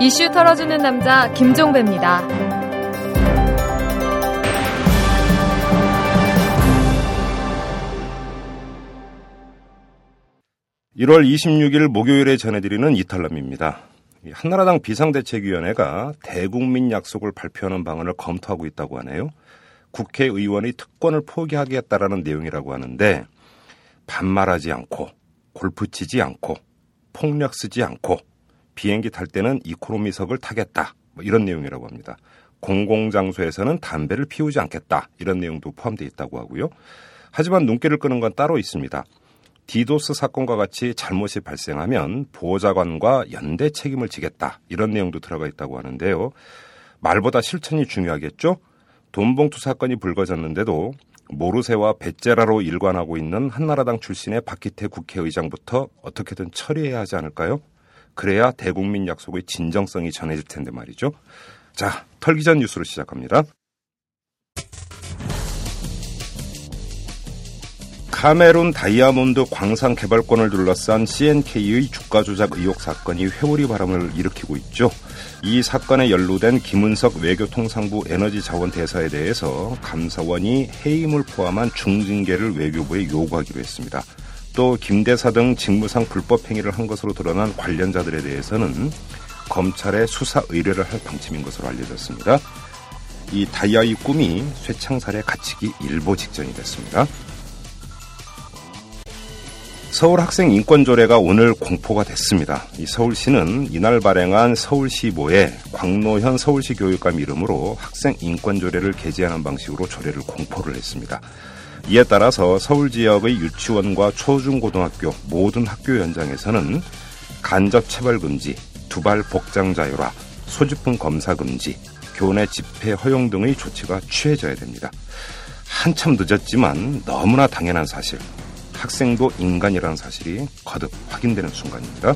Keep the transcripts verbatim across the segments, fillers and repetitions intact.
이슈 털어주는 남자 김종배입니다. 일월 이십육일 목요일에 전해드리는 이탈남입니다. 한나라당 비상대책위원회가 대국민 약속을 발표하는 방안을 검토하고 있다고 하네요. 국회의원이 특권을 포기하겠다라는 내용이라고 하는데 반말하지 않고 골프 치지 않고 폭력 쓰지 않고 비행기 탈 때는 이코노미석을 타겠다 뭐 이런 내용이라고 합니다. 공공장소에서는 담배를 피우지 않겠다 이런 내용도 포함되어 있다고 하고요. 하지만 눈길을 끄는 건 따로 있습니다. 디도스 사건과 같이 잘못이 발생하면 보좌관과 연대 책임을 지겠다 이런 내용도 들어가 있다고 하는데요. 말보다 실천이 중요하겠죠. 돈봉투 사건이 불거졌는데도 모르쇠와 배째라로 일관하고 있는 한나라당 출신의 박기태 국회의장부터 어떻게든 처리해야 하지 않을까요? 그래야 대국민 약속의 진정성이 전해질 텐데 말이죠. 자, 털기 전 뉴스로 시작합니다. 카메룬 다이아몬드 광산 개발권을 둘러싼 씨엔케이의 주가 조작 의혹 사건이 회오리 바람을 일으키고 있죠. 이 사건에 연루된 김은석 외교통상부 에너지자원대사에 대해서 감사원이 해임을 포함한 중징계를 외교부에 요구하기로 했습니다. 또 김 대사 등 직무상 불법 행위를 한 것으로 드러난 관련자들에 대해서는 검찰에 수사 의뢰를 할 방침인 것으로 알려졌습니다. 이 다이아의 꿈이 쇠창살에 갇히기 일보 직전이 됐습니다. 서울 학생 인권 조례가 오늘 공포가 됐습니다. 이 서울시는 이날 발행한 서울시보에 광로현 서울시 교육감 이름으로 학생 인권 조례를 게재하는 방식으로 조례를 공포를 했습니다. 이에 따라서 서울 지역의 유치원과 초중고등학교 모든 학교 연장에서는 간접 체벌 금지, 두발 복장 자유화, 소지품 검사 금지, 교내 집회 허용 등의 조치가 취해져야 됩니다. 한참 늦었지만 너무나 당연한 사실, 학생도 인간이라는 사실이 거듭 확인되는 순간입니다.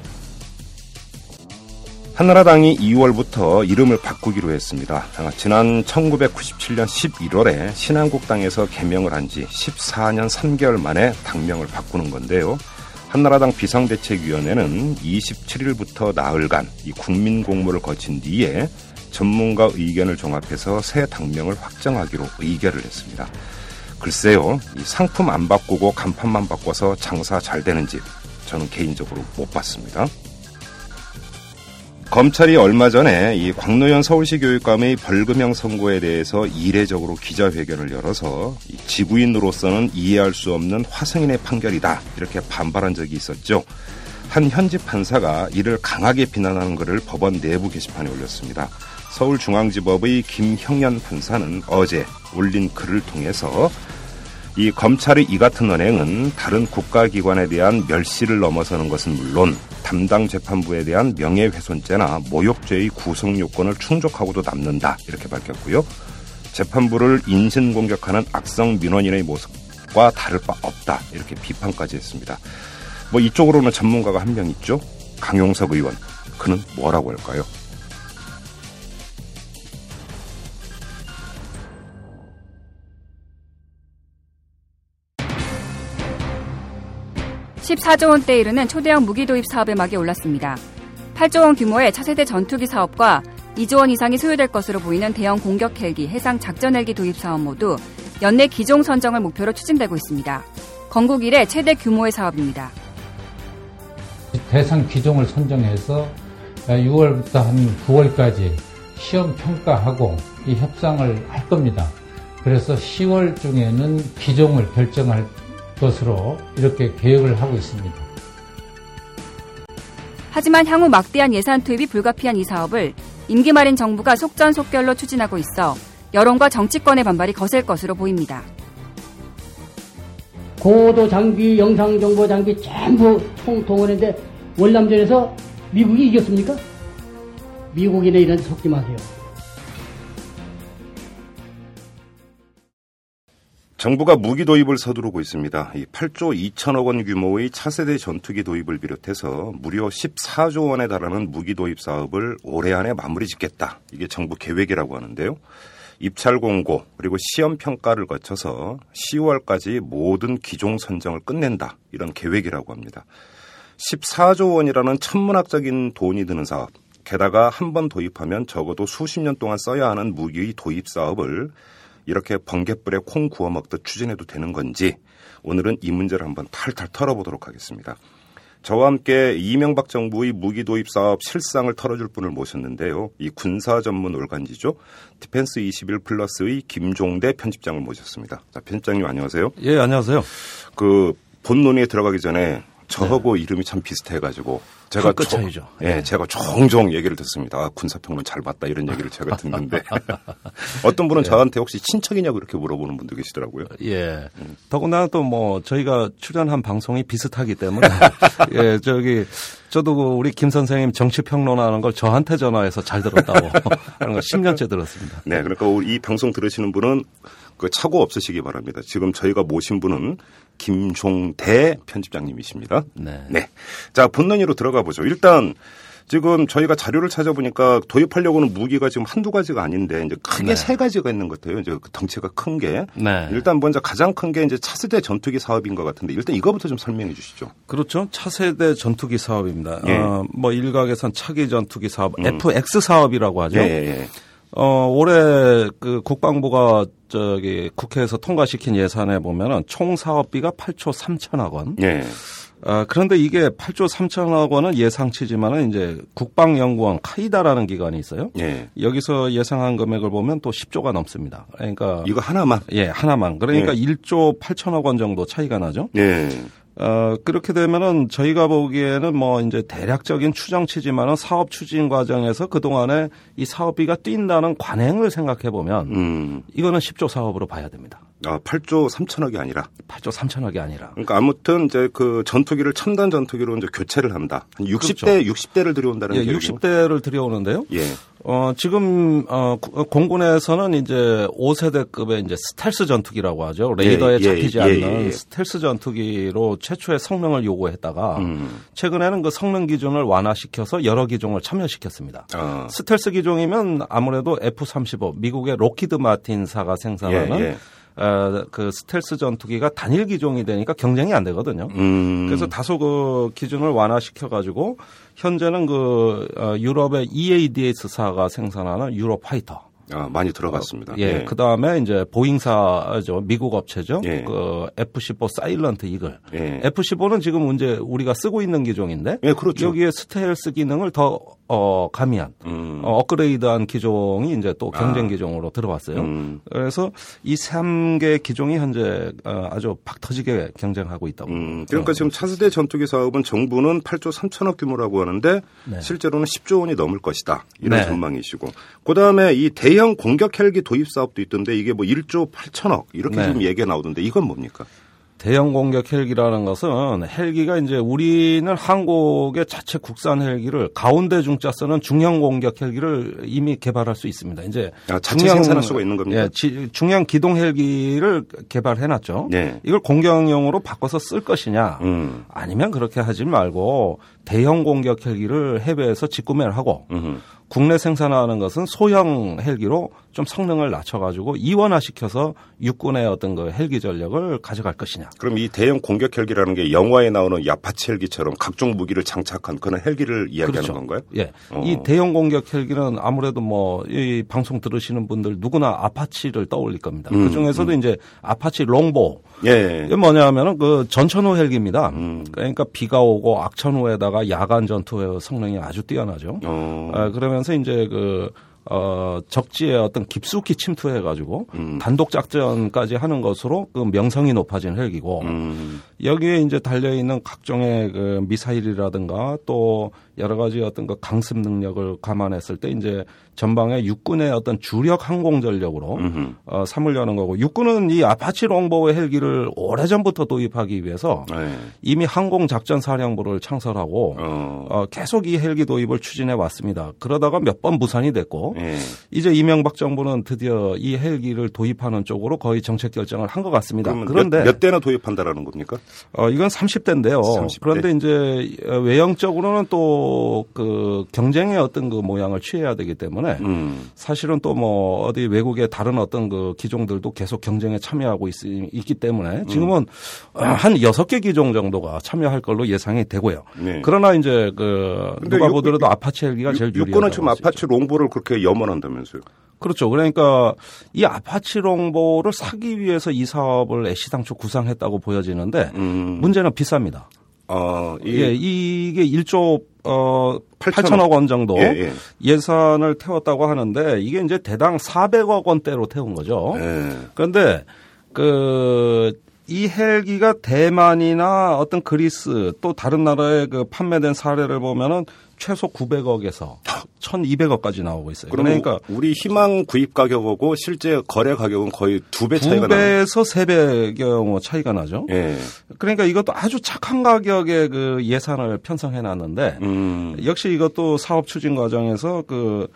한나라당이 이월부터 이름을 바꾸기로 했습니다. 지난 천구백구십칠년 십일월에 신한국당에서 개명을 한 지 십사년 삼개월 만에 당명을 바꾸는 건데요. 한나라당 비상대책위원회는 이십칠일부터 나흘간 이 국민 공모를 거친 뒤에 전문가 의견을 종합해서 새 당명을 확정하기로 의결을 했습니다. 글쎄요, 이 상품 안 바꾸고 간판만 바꿔서 장사 잘 되는 집, 저는 개인적으로 못 봤습니다. 검찰이 얼마 전에 이 광로현 서울시 교육감의 벌금형 선고에 대해서 이례적으로 기자회견을 열어서 이 지구인으로서는 이해할 수 없는 화성인의 판결이다 이렇게 반발한 적이 있었죠. 한 현지 판사가 이를 강하게 비난하는 글을 법원 내부 게시판에 올렸습니다. 서울중앙지법의 김형연 판사는 어제 올린 글을 통해서 이 검찰의 이 같은 언행은 다른 국가기관에 대한 멸시를 넘어서는 것은 물론 담당 재판부에 대한 명예훼손죄나 모욕죄의 구성요건을 충족하고도 남는다 이렇게 밝혔고요. 재판부를 인신공격하는 악성 민원인의 모습과 다를 바 없다 이렇게 비판까지 했습니다. 뭐 이쪽으로는 전문가가 한 명 있죠. 강용석 의원, 그는 뭐라고 할까요? 십사조 원대에 이르는 초대형 무기 도입 사업의 막이 올랐습니다. 팔조 원 규모의 차세대 전투기 사업과 이조 원 이상이 소요될 것으로 보이는 대형 공격 헬기, 해상 작전 헬기 도입 사업 모두 연내 기종 선정을 목표로 추진되고 있습니다. 건국 이래 최대 규모의 사업입니다. 대상 기종을 선정해서 유월부터 한 구월까지 시험 평가하고 이 협상을 할 겁니다. 그래서 시월 중에는 기종을 결정할 것으로 이렇게 계획을 하고 있습니다. 하지만 향후 막대한 예산 투입이 불가피한 이 사업을 임기 말인 정부가 속전속결로 추진하고 있어 여론과 정치권의 반발이 거셀 것으로 보입니다. 고도 장비, 영상 정보 장비 전부 총동원했는데 월남전에서 미국이 이겼습니까? 미국이네 이런 속지 마세요. 정부가 무기 도입을 서두르고 있습니다. 팔조 이천억 원 규모의 차세대 전투기 도입을 비롯해서 무려 십사조 원에 달하는 무기 도입 사업을 올해 안에 마무리 짓겠다. 이게 정부 계획이라고 하는데요. 입찰 공고 그리고 시험 평가를 거쳐서 시월까지 모든 기종 선정을 끝낸다. 이런 계획이라고 합니다. 십사조 원이라는 천문학적인 돈이 드는 사업, 게다가 한 번 도입하면 적어도 수십 년 동안 써야 하는 무기의 도입 사업을 이렇게 번갯불에 콩 구워 먹듯 추진해도 되는 건지 오늘은 이 문제를 한번 탈탈 털어보도록 하겠습니다. 저와 함께 이명박 정부의 무기 도입 사업 실상을 털어줄 분을 모셨는데요. 이 군사 전문 월간지죠. 디펜스 이십일 플러스의 김종대 편집장을 모셨습니다. 자, 편집장님 안녕하세요. 예, 안녕하세요. 그 본 논의에 들어가기 전에 저하고 네. 이름이 참 비슷해가지고 제가 조, 예, 네. 제가 종종 얘기를 듣습니다. 아, 군사평론 잘 봤다 이런 얘기를 제가 듣는데 어떤 분은 네. 저한테 혹시 친척이냐고 이렇게 물어보는 분도 계시더라고요. 예. 음. 더군다나 또 뭐 저희가 출연한 방송이 비슷하기 때문에 예, 저기 저도 우리 김 선생님 정치평론하는 걸 저한테 전화해서 잘 들었다고 하는 걸 십 년째 들었습니다. 네, 그러니까 이 방송 들으시는 분은 그 착오 없으시기 바랍니다. 지금 저희가 모신 분은 김종대 편집장님이십니다. 네. 네. 자, 본론으로 들어가 보죠. 일단 지금 저희가 자료를 찾아보니까 도입하려고는 무기가 지금 한두 가지가 아닌데 이제 크게 네. 세 가지가 있는 것 같아요. 이제 덩치가 큰 게. 네. 일단 먼저 가장 큰 게 이제 차세대 전투기 사업인 것 같은데 일단 이거부터 좀 설명해 주시죠. 그렇죠. 차세대 전투기 사업입니다. 예. 어, 뭐 일각에선 차기 전투기 사업, 음. 에프엑스 사업이라고 하죠. 예, 예. 어, 올해 그 국방부가 저기 국회에서 통과시킨 예산에 보면은 총 사업비가 팔조 삼천억 원. 예. 아, 그런데 이게 팔조 삼천억 원은 예상치지만은 이제 국방연구원 카이다라는 기관이 있어요. 예. 여기서 예상한 금액을 보면 또 십조가 넘습니다. 그러니까. 이거 하나만? 예, 하나만. 그러니까 예. 일조 팔천억 원 정도 차이가 나죠. 예. 어, 그렇게 되면은 저희가 보기에는 뭐 이제 대략적인 추정치지만은 사업 추진 과정에서 그동안에 이 사업비가 뛴다는 관행을 생각해 보면 음. 이거는 십조 사업으로 봐야 됩니다. 아, 팔조 삼천억이 아니라. 팔조 삼천억이 아니라. 그러니까 아무튼 이제 그 전투기를 첨단 전투기로 이제 교체를 합니다. 한 육십 대, 그렇죠. 육십 대를 들여온다는 얘기죠. 예, 육십 대를 들여오는데요. 예. 어, 지금, 어, 공군에서는 이제 오세대급의 이제 스텔스 전투기라고 하죠. 레이더에 예, 잡히지 예, 않는 예, 예. 스텔스 전투기로 최초의 성능을 요구했다가 음. 최근에는 그 성능 기준을 완화시켜서 여러 기종을 참여시켰습니다. 아. 스텔스 기종이면 아무래도 에프 삼십오, 미국의 록히드 마틴사가 생산하는 예, 예. 어, 그 스텔스 전투기가 단일 기종이 되니까 경쟁이 안 되거든요. 음. 그래서 다소 그 기준을 완화시켜가지고 현재는 그 어, 유럽의 이에이디에스사가 생산하는 유럽 화이터. 아, 많이 들어갔습니다. 어, 예, 예. 그 다음에 이제 보잉사죠. 미국 업체죠. 예. 그 에프 십오 사일런트 이글. 예. 에프 십오는 지금 이제 우리가 쓰고 있는 기종인데. 예, 그렇죠. 여기에 스텔스 기능을 더, 어, 가미한, 음. 어, 업그레이드한 기종이 이제 또 경쟁 아. 기종으로 들어왔어요. 음. 그래서 이 삼 개 기종이 현재 어, 아주 박 터지게 경쟁하고 있다고. 음. 그러니까 어. 지금 차세대 전투기 사업은 정부는 팔조 삼천억 규모라고 하는데 네. 실제로는 십조 원이 넘을 것이다. 이런 네. 전망이시고. 그 다음에 이 대형 공격 헬기 도입 사업도 있던데 이게 뭐 일조 팔천억 이렇게 네. 지금 얘기가 나오던데 이건 뭡니까? 대형 공격 헬기라는 것은 헬기가 이제 우리는 한국의 자체 국산 헬기를 가운데 중자 쓰는 중형 공격 헬기를 이미 개발할 수 있습니다. 이제 아, 자체 중형, 생산할 수가 있는 겁니까? 예, 지, 중형 기동 헬기를 개발해놨죠. 네. 이걸 공격용으로 바꿔서 쓸 것이냐 음. 아니면 그렇게 하지 말고 대형 공격 헬기를 해외에서 직구매를 하고 음흠. 국내 생산하는 것은 소형 헬기로 좀 성능을 낮춰가지고 이원화시켜서 육군의 어떤 그 헬기 전력을 가져갈 것이냐. 그럼 이 대형 공격 헬기라는 게 영화에 나오는 아파치 헬기처럼 각종 무기를 장착한 그런 헬기를 이야기하는 그렇죠. 건가요? 예. 어. 이 대형 공격 헬기는 아무래도 뭐 이 방송 들으시는 분들 누구나 아파치를 떠올릴 겁니다. 음, 그 중에서도 음. 이제 아파치 롱보. 예. 이게 뭐냐면은 그 전천후 헬기입니다. 음. 그러니까 비가 오고 악천후에다가 야간 전투의 성능이 아주 뛰어나죠. 어. 아, 그러면서 이제 그 어, 적지에 어떤 깊숙이 침투해가지고 음. 단독 작전까지 하는 것으로 그 명성이 높아진 헬기고 음. 여기에 이제 달려있는 각종의 그 미사일이라든가 또 여러 가지 어떤 그 강습 능력을 감안했을 때 이제 전방에 육군의 어떤 주력 항공 전력으로 음흠. 어, 삼으려는 거고 육군은 이 아파치 롱보의 헬기를 오래 전부터 도입하기 위해서 네. 이미 항공 작전 사령부를 창설하고 어. 어, 계속 이 헬기 도입을 추진해 왔습니다. 그러다가 몇 번 무산이 됐고. 있고 예. 이제 이명박 정부는 드디어 이 헬기를 도입하는 쪽으로 거의 정책 결정을 한 것 같습니다. 그런데 몇, 몇 대나 도입한다라는 겁니까? 어, 이건 삼십 대인데요. 삼십 대. 그런데 이제 외형적으로는 또 그 경쟁의 어떤 그 모양을 취해야 되기 때문에 음. 사실은 또 뭐 어디 외국의 다른 어떤 그 기종들도 계속 경쟁에 참여하고 있, 있기 때문에 지금은 음. 한 여섯 개 기종 정도가 참여할 걸로 예상이 되고요. 네. 그러나 이제 그 누가 요, 보더라도 아파치 헬기가 요, 제일 유리하다고 육군은 지금 아파치 롱보를 그렇게 염원한다면서요. 그렇죠. 그러니까 이 아파치 롱보를 사기 위해서 이 사업을 애시당초 구상했다고 보여지는데 음. 문제는 비쌉니다. 어, 이... 예, 이게 일조 어, 팔천억 원 정도 예, 예. 예산을 태웠다고 하는데 이게 이제 대당 사백억 원대로 태운 거죠. 예. 그런데 그 이 헬기가 대만이나 어떤 그리스 또 다른 나라에 그 판매된 사례를 보면은 최소 구백억에서 천이백억까지 나오고 있어요. 그러니까 우리 희망 구입 가격하고 실제 거래 가격은 거의 두 배 차이가 나요. 두 배에서 세 배 경우 차이가 나죠. 예. 그러니까 이것도 아주 착한 가격에 그 예산을 편성해 놨는데 음. 역시 이것도 사업 추진 과정에서 그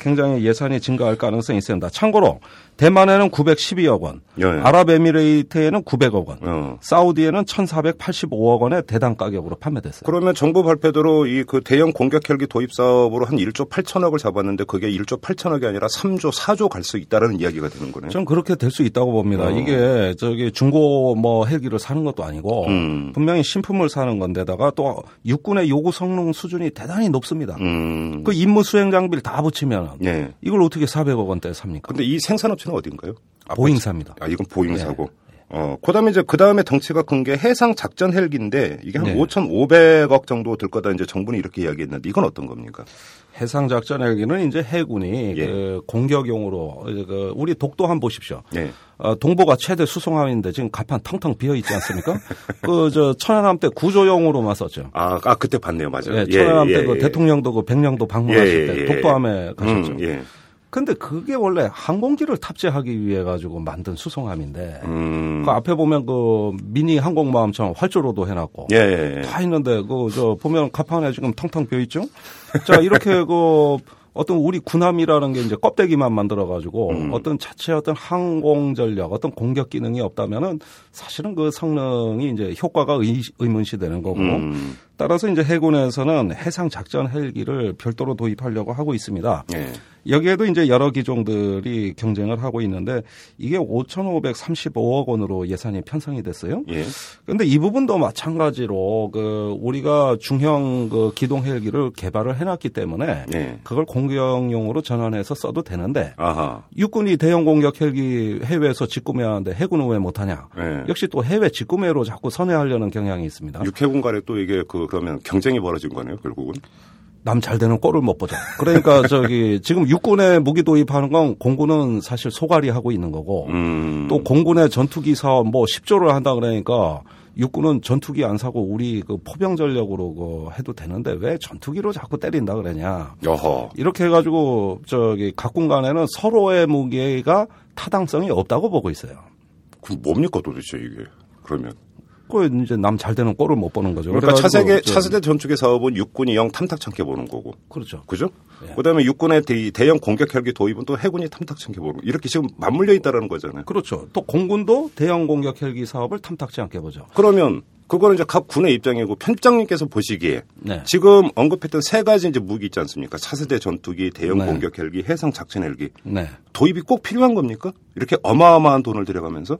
굉장히 예산이 증가할 가능성이 있습니다. 참고로 대만에는 구백십이억 원, 예. 아랍에미레이트에는 구백억 원, 예. 사우디에는 천사백팔십오억 원의 대당 가격으로 판매됐어요. 그러면 정부 발표대로 이 그 대형 공격 헬기 도입 사업으로 한 일조 팔천억을 잡았는데 그게 일조 팔천억이 아니라 삼조 사조 갈 수 있다라는 이야기가 되는 거네요. 전 그렇게 될 수 있다고 봅니다. 어. 이게 저기 중고 뭐 헬기를 사는 것도 아니고 음. 분명히 신품을 사는 건데다가 또 육군의 요구 성능 수준이 대단히 높습니다. 음. 그 임무 수행 장비를 다 붙이면 네. 이걸 어떻게 사백억 원대에 삽니까? 근데 이 생산업체는 어딘가요? 아, 보잉사입니다. 아, 이건 보잉사고. 네. 어, 그 다음에 이제 그 다음에 덩치가 큰 게 해상 작전 헬기인데 이게 한 네. 오천오백억 정도 들 거다 이제 정부는 이렇게 이야기했는데 이건 어떤 겁니까? 해상 작전 헬기는 이제 해군이 예. 그 공격용으로 그 우리 독도함 보십시오. 예. 어, 동보가 최대 수송함인데 지금 갑판 텅텅 비어 있지 않습니까? 그 저 천안함 때 구조용으로만 썼죠. 아, 아 그때 봤네요, 맞아요. 예, 천안함 예, 때 그 예, 대통령도 그 백령도 방문하실 예, 때 독도함에 예. 가셨죠. 음, 예. 근데 그게 원래 항공기를 탑재하기 위해 가지고 만든 수송함인데 음. 그 앞에 보면 그 미니 항공모함처럼 활주로도 해놨고 예, 예, 예. 다 있는데 그 저 보면 갑판에 지금 텅텅 비어 있죠. 자 이렇게 그 어떤 우리 군함이라는 게 이제 껍데기만 만들어 가지고 음. 어떤 자체 어떤 항공 전력 어떤 공격 기능이 없다면은 사실은 그 성능이 이제 효과가 의, 의문시되는 거고. 음. 따라서 이제 해군에서는 해상 작전 헬기를 별도로 도입하려고 하고 있습니다. 네. 여기에도 이제 여러 기종들이 경쟁을 하고 있는데 이게 오천오백삼십오억 원으로 예산이 편성이 됐어요. 그런데 네. 이 부분도 마찬가지로 그 우리가 중형 그 기동 헬기를 개발을 해놨기 때문에 네. 그걸 공격용으로 전환해서 써도 되는데 아하. 육군이 대형 공격 헬기 해외에서 직구매하는데 해군은 왜 못하냐? 네. 역시 또 해외 직구매로 자꾸 선회하려는 경향이 있습니다. 육해군 간에 또 이게 그 그러면 경쟁이 벌어진 거네요, 결국은. 남 잘 되는 꼴을 못 보죠. 그러니까 저기 지금 육군에 무기 도입하는 건 공군은 사실 소갈이 하고 있는 거고 음. 또 공군의 전투기 사업 뭐 십조를 한다 그러니까 육군은 전투기 안 사고 우리 그 포병 전력으로 그 해도 되는데 왜 전투기로 자꾸 때린다 그러냐. 여허. 이렇게 해가지고 저기 각군 간에는 서로의 무기가 타당성이 없다고 보고 있어요. 그럼 뭡니까 도대체 이게 그러면. 그 이제 남 잘 되는 꼴을 못 보는 거죠. 그러니까 차세대 차세대 전투기 사업은 육군이 영 탐탁찮게 보는 거고. 그렇죠. 그죠? 예. 그다음에 육군의 대, 대형 공격 헬기 도입은 또 해군이 탐탁찮게 보는. 이렇게 지금 맞물려 있다라는 거잖아요. 그렇죠. 또 공군도 대형 공격 헬기 사업을 탐탁지 않게 보죠. 그러면 그거는 이제 각 군의 입장이고 편집장님께서 보시기에 네. 지금 언급했던 세 가지 이제 무기 있지 않습니까? 차세대 전투기, 대형 네. 공격 헬기, 해상 작전 헬기. 네. 도입이 꼭 필요한 겁니까? 이렇게 어마어마한 돈을 들여가면서?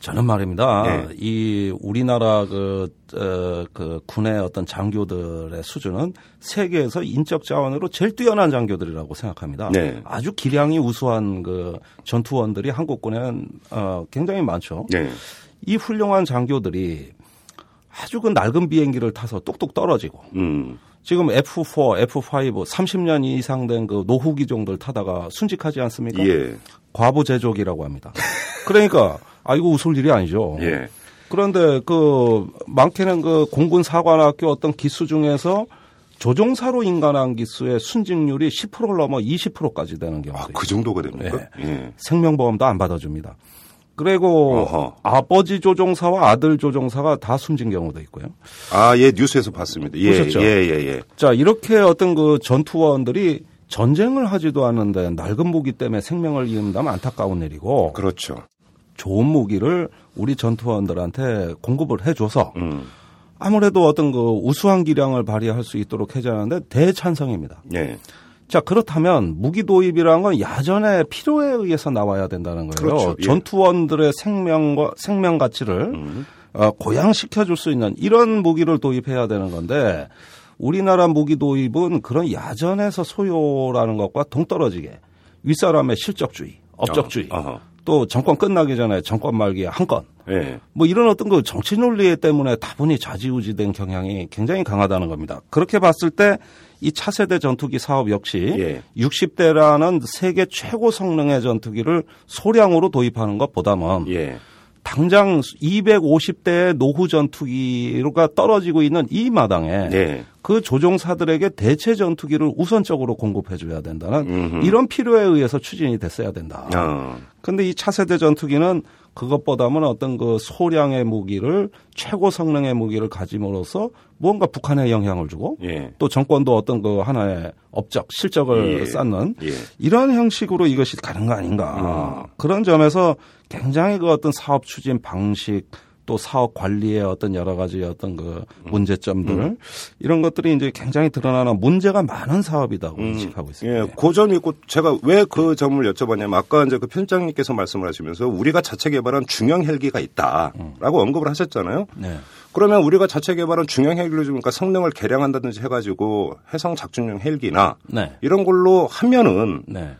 저는 말입니다. 네. 이 우리나라 그, 어, 그 군의 어떤 장교들의 수준은 세계에서 인적 자원으로 제일 뛰어난 장교들이라고 생각합니다. 네. 아주 기량이 우수한 그 전투원들이 한국군에는 어, 굉장히 많죠. 네. 이 훌륭한 장교들이 아주 그 낡은 비행기를 타서 뚝뚝 떨어지고 음. 지금 에프 포, 에프 파이브 삼십 년 이상 된 그 노후 기종들 타다가 순직하지 않습니까? 예. 과부 제족이라고 합니다. 그러니까 아, 이거 웃을 일이 아니죠. 예. 그런데 그 많게는 그 공군 사관학교 어떤 기수 중에서 조종사로 인간한 기수의 순직률이 십 퍼센트를 넘어 이십 퍼센트까지 되는 경우. 아, 그 정도가 됩니까? 예. 예. 생명보험도 안 받아줍니다. 그리고 어허. 아버지 조종사와 아들 조종사가 다 숨진 경우도 있고요. 아, 예, 뉴스에서 봤습니다. 예, 보셨죠? 예, 예, 예. 자, 이렇게 어떤 그 전투원들이 전쟁을 하지도 않은데 낡은 무기 때문에 생명을 잃는다면 안타까운 일이고. 그렇죠. 좋은 무기를 우리 전투원들한테 공급을 해줘서 음. 아무래도 어떤 그 우수한 기량을 발휘할 수 있도록 해줘야 하는데 대찬성입니다. 네. 자, 그렇다면 무기 도입이라는 건 야전의 필요에 의해서 나와야 된다는 거예요. 그렇죠. 예. 전투원들의 생명과 생명 가치를 음. 어, 고양시켜줄 수 있는 이런 무기를 도입해야 되는 건데 우리나라 무기 도입은 그런 야전에서 소요라는 것과 동떨어지게 윗사람의 실적주의, 업적주의, 어, 또 정권 끝나기 전에 정권 말기에 한 건, 예. 뭐 이런 어떤 그 정치 논리 때문에 다분히 좌지우지된 경향이 굉장히 강하다는 겁니다. 그렇게 봤을 때 이 차세대 전투기 사업 역시 예. 육십 대라는 세계 최고 성능의 전투기를 소량으로 도입하는 것보다는 예. 당장 이백오십 대의 노후 전투기가 떨어지고 있는 이 마당에 네. 그 조종사들에게 대체 전투기를 우선적으로 공급해줘야 된다는 음흠. 이런 필요에 의해서 추진이 됐어야 된다. 그런데 어. 이 차세대 전투기는 그것보다는 어떤 그 소량의 무기를 최고 성능의 무기를 가짐으로써 무언가 북한에 영향을 주고 예. 또 정권도 어떤 그 하나의 업적, 실적을 예. 쌓는 예. 이런 형식으로 이것이 가는 거 아닌가. 음. 그런 점에서 굉장히 그 어떤 사업 추진 방식 또 사업 관리의 어떤 여러 가지 어떤 그 문제점들 음. 이런 것들이 이제 굉장히 드러나는 문제가 많은 사업이다고 음. 인식하고 있습니다. 예, 그 점이 있고 제가 왜 그 점을 여쭤봤냐면 아까 이제 그 편장님께서 말씀을 하시면서 우리가 자체 개발한 중형 헬기가 있다라고 음. 언급을 하셨잖아요. 네. 그러면 우리가 자체 개발한 중형 헬기로 그러니까 성능을 개량한다든지 해가지고 해상 작전용 헬기나 네. 이런 걸로 하면은 네.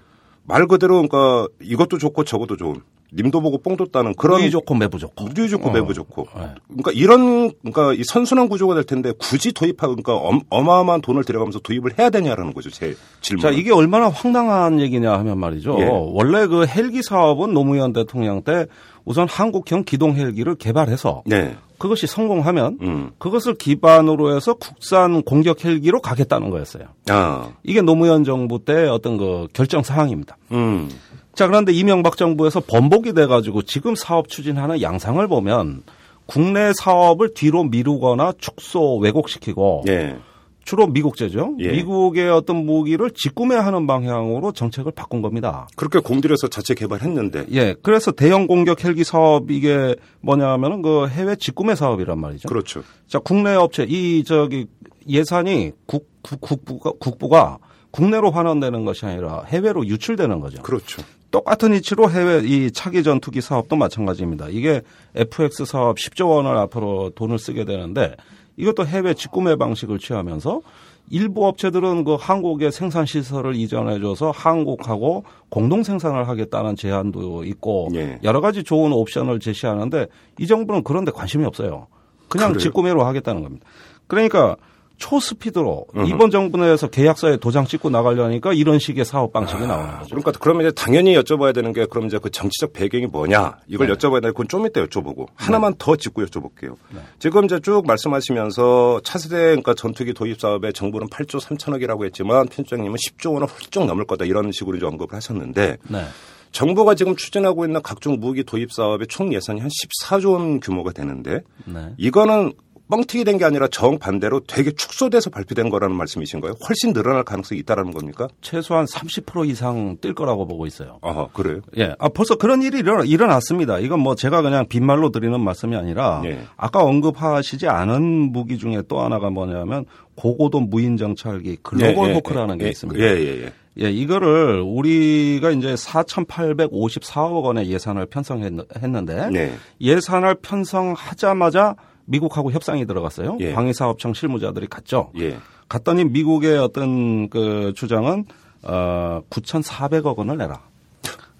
말 그대로 그러니까 이것도 좋고 저것도 좋은. 님도 보고 뽕도 따는 그런 우리 좋고 매부 좋고 우리 좋고 어. 매부 좋고 네. 그러니까 이런 그러니까 이 선순환 구조가 될 텐데 굳이 도입하고 그러니까 어마어마한 돈을 들여가면서 도입을 해야 되냐라는 거죠 제 질문. 자 이게 얼마나 황당한 얘기냐 하면 말이죠. 예. 원래 그 헬기 사업은 노무현 대통령 때 우선 한국형 기동 헬기를 개발해서 네. 그것이 성공하면 음. 그것을 기반으로 해서 국산 공격 헬기로 가겠다는 거였어요. 아. 이게 노무현 정부 때 어떤 그 결정 사항입니다. 음. 자, 그런데 이명박 정부에서 번복이 돼가지고 지금 사업 추진하는 양상을 보면 국내 사업을 뒤로 미루거나 축소, 왜곡시키고 예. 주로 미국제죠. 예. 미국의 어떤 무기를 직구매하는 방향으로 정책을 바꾼 겁니다. 그렇게 공들여서 자체 개발했는데. 예. 그래서 대형 공격 헬기 사업 이게 뭐냐면은 그 해외 직구매 사업이란 말이죠. 그렇죠. 자, 국내 업체 이 저기 예산이 국, 국 국부가 국부가 국내로 환원되는 것이 아니라 해외로 유출되는 거죠. 그렇죠. 똑같은 이치로 해외 이 차기 전투기 사업도 마찬가지입니다. 이게 에프엑스 사업 십조 원을 앞으로 돈을 쓰게 되는데 이것도 해외 직구매 방식을 취하면서 일부 업체들은 그 한국의 생산 시설을 이전해줘서 한국하고 공동 생산을 하겠다는 제안도 있고 예. 여러 가지 좋은 옵션을 제시하는데 이 정부는 그런 데 관심이 없어요. 그냥 그래요? 직구매로 하겠다는 겁니다. 그러니까 초스피드로 으흠. 이번 정부 내에서 계약서에 도장 찍고 나가려니까 이런 식의 사업 방식이 아, 나오는 거죠. 그러니까 그러면 이제 당연히 여쭤봐야 되는 게 그럼 이제 그 정치적 배경이 뭐냐 이걸 네. 여쭤봐야 되는데 그건 좀 이따 여쭤보고 하나만 네. 더 짚고 여쭤볼게요. 네. 지금 이제 쭉 말씀하시면서 차세대 그러니까 전투기 도입 사업에 정부는 팔조 삼천억이라고 했지만 편집장님은 십조 원을 훌쩍 넘을 거다 이런 식으로 이제 언급을 하셨는데 네. 정부가 지금 추진하고 있는 각종 무기 도입 사업의 총 예산이 한 십사조 원 규모가 되는데 네. 이거는 뻥튀기 된 게 아니라 정반대로 되게 축소돼서 발표된 거라는 말씀이신가요? 훨씬 늘어날 가능성이 있다라는 겁니까? 최소한 삼십 퍼센트 이상 뛸 거라고 보고 있어요. 아, 그래요? 예. 아, 벌써 그런 일이 일어나, 일어났습니다. 이건 뭐 제가 그냥 빈말로 드리는 말씀이 아니라 예. 아까 언급하시지 않은 무기 중에 또 하나가 뭐냐면 고고도 무인 정찰기 글로벌 예, 호크라는 예, 게 예, 있습니다. 예, 예, 예. 예, 이거를 우리가 이제 사천팔백오십사억 원의 예산을 편성했는데 예. 예산을 편성하자마자 미국하고 협상이 들어갔어요. 예. 방위사업청 실무자들이 갔죠. 예. 갔더니 미국의 어떤 그 주장은 어, 구천사백억 원을 내라.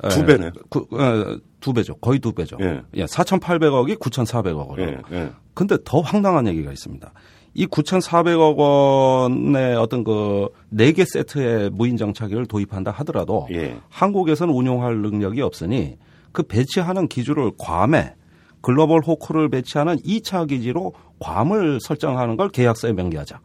두 배네. 구, 에, 두 배죠. 거의 두 배죠. 예. 예, 사천팔백억이 구천사백억 원. 예. 예. 근데 더 황당한 얘기가 있습니다. 이 구천사백억 원의 어떤 그 네 개 세트의 무인 정찰기를 도입한다 하더라도 예. 한국에서는 운용할 능력이 없으니 그 배치하는 기준을 괌에 글로벌 호크를 배치하는 이 차 기지로 괌을 설정하는 걸 계약서에 명기하자.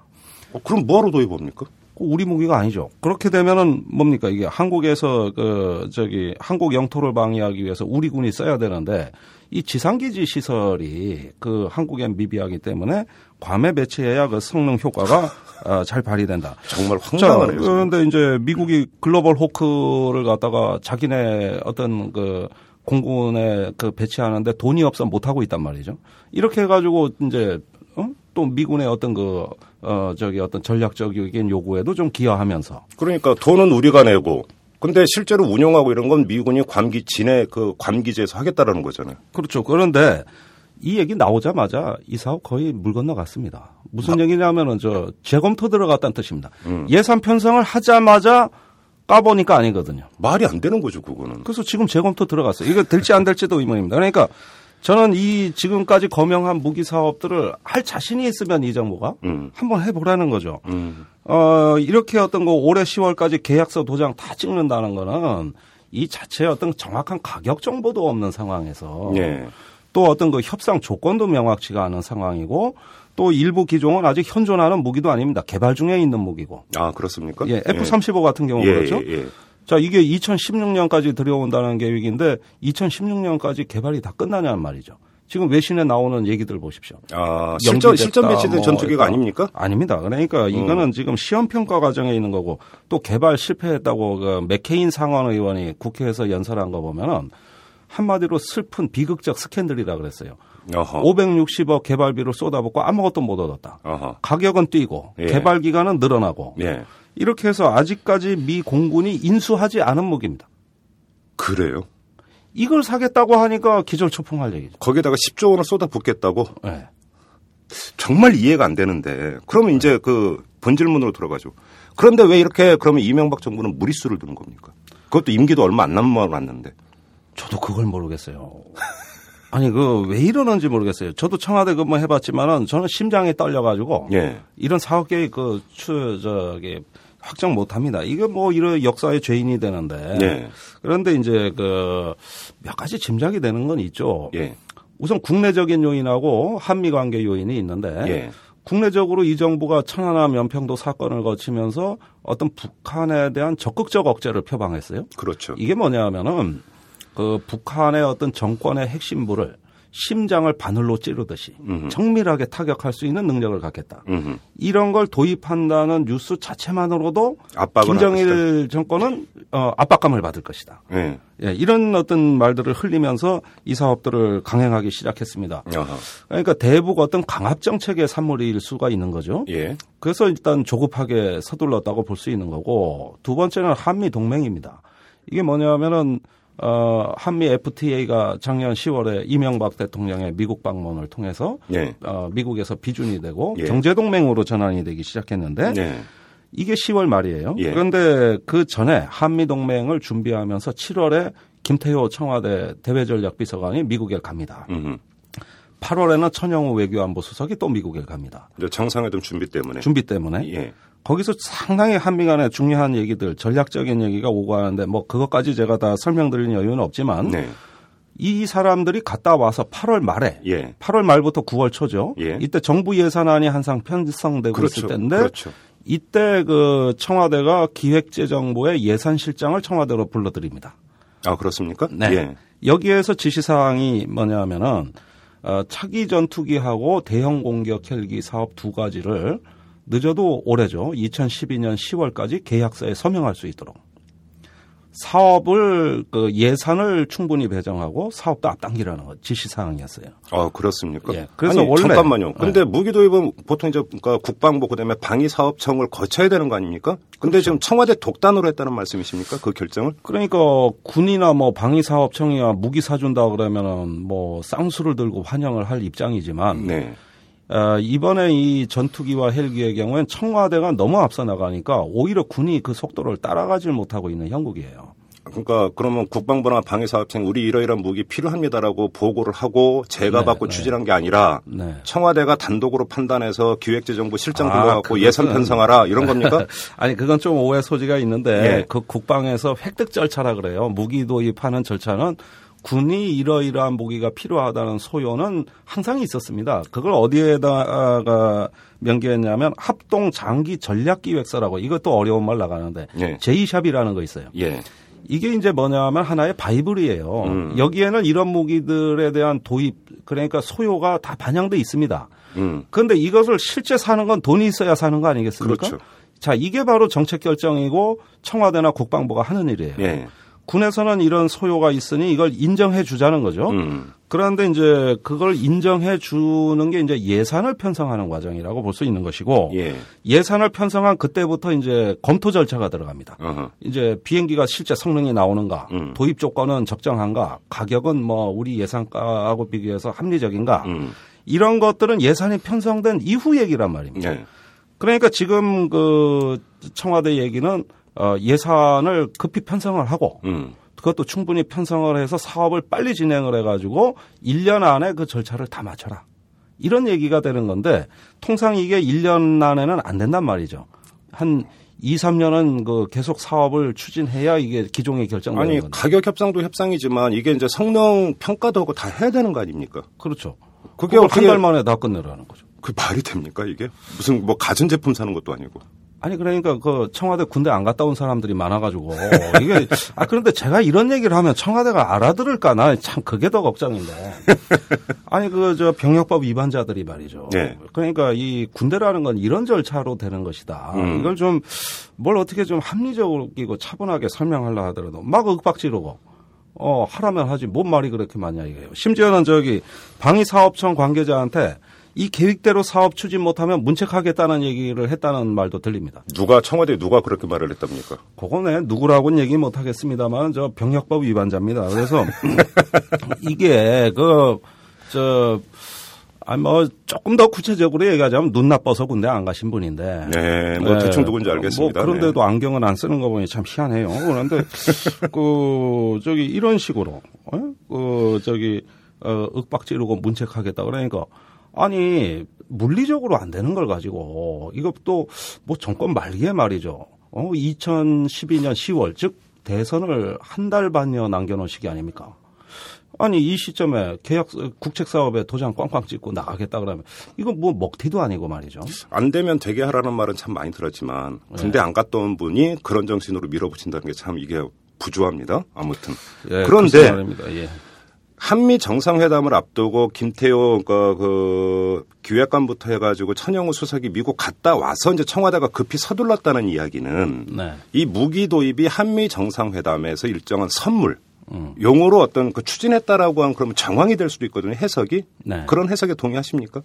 어, 그럼 뭐하러 도입합니까? 우리 무기가 아니죠. 그렇게 되면은 뭡니까 이게 한국에서 그 저기 한국 영토를 방해하기 위해서 우리 군이 써야 되는데 이 지상기지 시설이 그 한국에 미비하기 때문에 괌에 배치해야 그 성능 효과가 아, 잘 발휘된다. 정말 황당하네요. 그런데 이제 미국이 글로벌 호크를 갖다가 자기네 어떤 그 공군에 그 배치하는데 돈이 없어 못 하고 있단 말이죠. 이렇게 해가지고 이제 어? 또 미군의 어떤 그 어 저기 어떤 전략적인 요구에도 좀 기여하면서. 그러니까 돈은 우리가 내고. 근데 실제로 운영하고 이런 건 미군이 관기 진해 그 관기지에서 하겠다라는 거잖아요. 그렇죠. 그런데 이 얘기 나오자마자 이 사업 거의 물 건너갔습니다. 무슨 얘기냐면은 저 재검토 들어갔다는 뜻입니다. 음. 예산 편성을 하자마자 까보니까 아니거든요. 말이 안 되는 거죠, 그거는. 그래서 지금 재검토 들어갔어요. 이거 될지 안 될지도 의문입니다. 그러니까 저는 이 지금까지 거명한 무기 사업들을 할 자신이 있으면 이 정부가 음. 한번 해보라는 거죠. 음. 어, 이렇게 어떤 거 올해 시월까지 계약서 도장 다 찍는다는 거는 이 자체의 어떤 정확한 가격 정보도 없는 상황에서 네. 또 어떤 그 협상 조건도 명확치가 않은 상황이고 또 일부 기종은 아직 현존하는 무기도 아닙니다. 개발 중에 있는 무기고. 아, 그렇습니까? 예, 에프 삼십오 예. 같은 경우는 예, 그렇죠. 예, 예. 자, 이게 이천십육 년까지 들여온다는 계획인데 이천십육 년까지 개발이 다 끝나냐는 말이죠. 지금 외신에 나오는 얘기들 보십시오. 아, 실전, 실전 배치된 뭐, 전투기가 아닙니까? 아닙니다. 그러니까 음. 이거는 지금 시험평가 과정에 있는 거고 또 개발 실패했다고 그 맥케인 상원 의원이 국회에서 연설한 거 보면은 한마디로 슬픈 비극적 스캔들이라 그랬어요. 어허. 오백육십억 개발비를 쏟아붓고 아무것도 못 얻었다. 어허. 가격은 뛰고 예. 개발 기간은 늘어나고 예. 이렇게 해서 아직까지 미 공군이 인수하지 않은 무기입니다. 그래요? 이걸 사겠다고 하니까 기절초풍할 얘기죠. 거기다가 십조 원을 쏟아붓겠다고? 네. 정말 이해가 안 되는데. 그러면 이제 네. 그 본질문으로 돌아가죠. 그런데 왜 이렇게 그러면 이명박 정부는 무리수를 두는 겁니까? 그것도 임기도 얼마 안 남았는데. 저도 그걸 모르겠어요. 아니 그 왜 이러는지 모르겠어요. 저도 청와대 근무 해봤지만은 저는 심장이 떨려가지고 네. 이런 사업 계획 그 추 저기. 확정 못합니다. 이게 뭐 이런 역사의 죄인이 되는데 네. 그런데 이제 그 몇 가지 짐작이 되는 건 있죠. 예. 우선 국내적인 요인하고 한미 관계 요인이 있는데 예. 국내적으로 이 정부가 천안함 연평도 사건을 거치면서 어떤 북한에 대한 적극적 억제를 표방했어요. 그렇죠. 이게 뭐냐면은 그 북한의 어떤 정권의 핵심부를 심장을 바늘로 찌르듯이 음흠. 정밀하게 타격할 수 있는 능력을 갖겠다. 음흠. 이런 걸 도입한다는 뉴스 자체만으로도 김정일 정권은 어, 압박감을 받을 것이다. 네. 예, 이런 어떤 말들을 흘리면서 이 사업들을 강행하기 시작했습니다. 어허. 그러니까 대북 어떤 강압 정책의 산물일 수가 있는 거죠. 예. 그래서 일단 조급하게 서둘렀다고 볼 수 있는 거고 두 번째는 한미 동맹입니다. 이게 뭐냐면은 어, 한미 에프티에이가 작년 시월에 이명박 대통령의 미국 방문을 통해서 예. 어, 미국에서 비준이 되고 예. 경제동맹으로 전환이 되기 시작했는데 예. 이게 시월 말이에요. 예. 그런데 그 전에 한미동맹을 준비하면서 칠월에 김태효 청와대 대외전략비서관이 미국에 갑니다. 음흠. 팔월에는 천영우 외교안보 수석이 또 미국에 갑니다. 정상회담 준비 때문에. 준비 때문에. 예. 거기서 상당히 한미 간의 중요한 얘기들, 전략적인 얘기가 오고 하는데 뭐 그것까지 제가 다 설명드릴 여유는 없지만 네. 이 사람들이 갔다 와서 팔월 말에, 예. 팔월 말부터 구월 초죠. 예. 이때 정부 예산안이 항상 편성되고 그렇죠. 있을 때인데 그렇죠. 이때 그 청와대가 기획재정부의 예산실장을 청와대로 불러드립니다. 아 그렇습니까? 네. 예. 여기에서 지시사항이 뭐냐면은. 어, 차기 전투기하고 대형 공격 헬기 사업 두 가지를 늦어도 올해죠. 이천십이 년 시월까지 계약서에 서명할 수 있도록. 사업을 그 예산을 충분히 배정하고 사업도 앞당기라는 거 지시 사항이었어요. 아 그렇습니까? 예. 그래서 아니, 원래 잠깐만요. 근데 네. 무기 도입은 보통 이제 그러니까 국방부 그다음에 방위사업청을 거쳐야 되는 거 아닙니까? 근데 그렇죠. 지금 청와대 독단으로 했다는 말씀이십니까? 그 결정을? 그러니까 군이나 뭐 방위사업청이나 무기 사준다 그러면은 뭐 쌍수를 들고 환영을 할 입장이지만. 네. 어, 이번에 이 전투기와 헬기의 경우엔 청와대가 너무 앞서 나가니까 오히려 군이 그 속도를 따라가질 못하고 있는 형국이에요. 그러니까 그러면 국방부나 방위사업청 우리 이러이러한 무기 필요합니다라고 보고를 하고 제가 네, 받고 네. 추진한 게 아니라 네. 청와대가 단독으로 판단해서 기획재정부 실장 불러갖고 아, 예산 편성하라 이런 겁니까? 아니 그건 좀 오해 소지가 있는데 네. 그 국방에서 획득 절차라 그래요. 무기 도입하는 절차는 군이 이러이러한 무기가 필요하다는 소요는 항상 있었습니다. 그걸 어디에다가 명기했냐면 합동장기전략기획서라고 이것도 어려운 말 나가는데 예. 제이샵이라는 거 있어요. 예. 이게 이제 뭐냐면 하나의 바이블이에요. 음. 여기에는 이런 무기들에 대한 도입 그러니까 소요가 다 반영돼 있습니다. 음. 그런데 이것을 실제 사는 건 돈이 있어야 사는 거 아니겠습니까? 그렇죠. 자, 이게 바로 정책 결정이고 청와대나 국방부가 하는 일이에요. 예. 군에서는 이런 소요가 있으니 이걸 인정해 주자는 거죠. 음. 그런데 이제 그걸 인정해 주는 게 이제 예산을 편성하는 과정이라고 볼 수 있는 것이고 예. 예산을 편성한 그때부터 이제 검토 절차가 들어갑니다. 어허. 이제 비행기가 실제 성능이 나오는가, 음. 도입 조건은 적정한가, 가격은 뭐 우리 예산가하고 비교해서 합리적인가 음. 이런 것들은 예산이 편성된 이후 얘기란 말입니다. 예. 그러니까 지금 그 청와대 얘기는 어, 예산을 급히 편성을 하고 음. 그것도 충분히 편성을 해서 사업을 빨리 진행을 해가지고 일 년 안에 그 절차를 다 맞춰라. 이런 얘기가 되는 건데 통상 이게 일 년 안에는 안 된단 말이죠. 한 이, 삼 년은 그 계속 사업을 추진해야 이게 기종이 결정되는 건데. 아니, 가격 협상도 협상이지만 이게 이제 성능 평가도 하고 다 해야 되는 거 아닙니까? 그렇죠. 그게 어떻게 한 달 만에 다 끝내라는 거죠. 그 말이 됩니까 이게? 무슨 뭐 가전 제품 사는 것도 아니고. 아니 그러니까 그 청와대 군대 안 갔다 온 사람들이 많아가지고 이게 아 그런데 제가 이런 얘기를 하면 청와대가 알아들을까 나 참 그게 더 걱정인데 아니 그 저 병역법 위반자들이 말이죠. 네. 그러니까 이 군대라는 건 이런 절차로 되는 것이다. 음. 이걸 좀 뭘 어떻게 좀 합리적이고 차분하게 설명하려 하더라도 막 윽박지르고 어 하라면 하지 뭔 말이 그렇게 많냐 이거예요. 심지어는 저기 방위사업청 관계자한테. 이 계획대로 사업 추진 못하면 문책하겠다는 얘기를 했다는 말도 들립니다. 누가 청와대 누가 그렇게 말을 했답니까? 그거네 누구라고는 얘기 못하겠습니다만 저 병역법 위반자입니다. 그래서 이게 그 저 아니 뭐 조금 더 구체적으로 얘기하자면 눈 나빠서 군대 안 가신 분인데. 네, 뭐 네, 대충 누군지 알겠습니다. 뭐 그런데도 네. 안경은 안 쓰는 거 보니 참 희한해요. 그런데 그 저기 이런 식으로 어? 그 저기 어, 윽박지르고 문책하겠다 그러니까. 아니 물리적으로 안 되는 걸 가지고 이것도 뭐 정권 말기에 말이죠. 어, 이천십이 년 시월 즉 대선을 한 달 반여 남겨놓은 시기 아닙니까? 아니 이 시점에 계약 국책 사업에 도장 꽝꽝 찍고 나가겠다 그러면 이건 뭐 먹튀도 아니고 말이죠. 안 되면 되게 하라는 말은 참 많이 들었지만 군대 안 갔다 온 분이 그런 정신으로 밀어붙인다는 게 참 이게 부조합니다. 아무튼 예, 그런데. 한미 정상회담을 앞두고 김태효 그, 그 기획관부터 해가지고 천영우 수석이 미국 갔다 와서 이제 청와대가 급히 서둘렀다는 이야기는 네. 이 무기 도입이 한미 정상회담에서 일정한 선물 음. 용어로 어떤 그 추진했다라고 하면 그러면 정황이 될 수도 있거든요. 해석이 네. 그런 해석에 동의하십니까?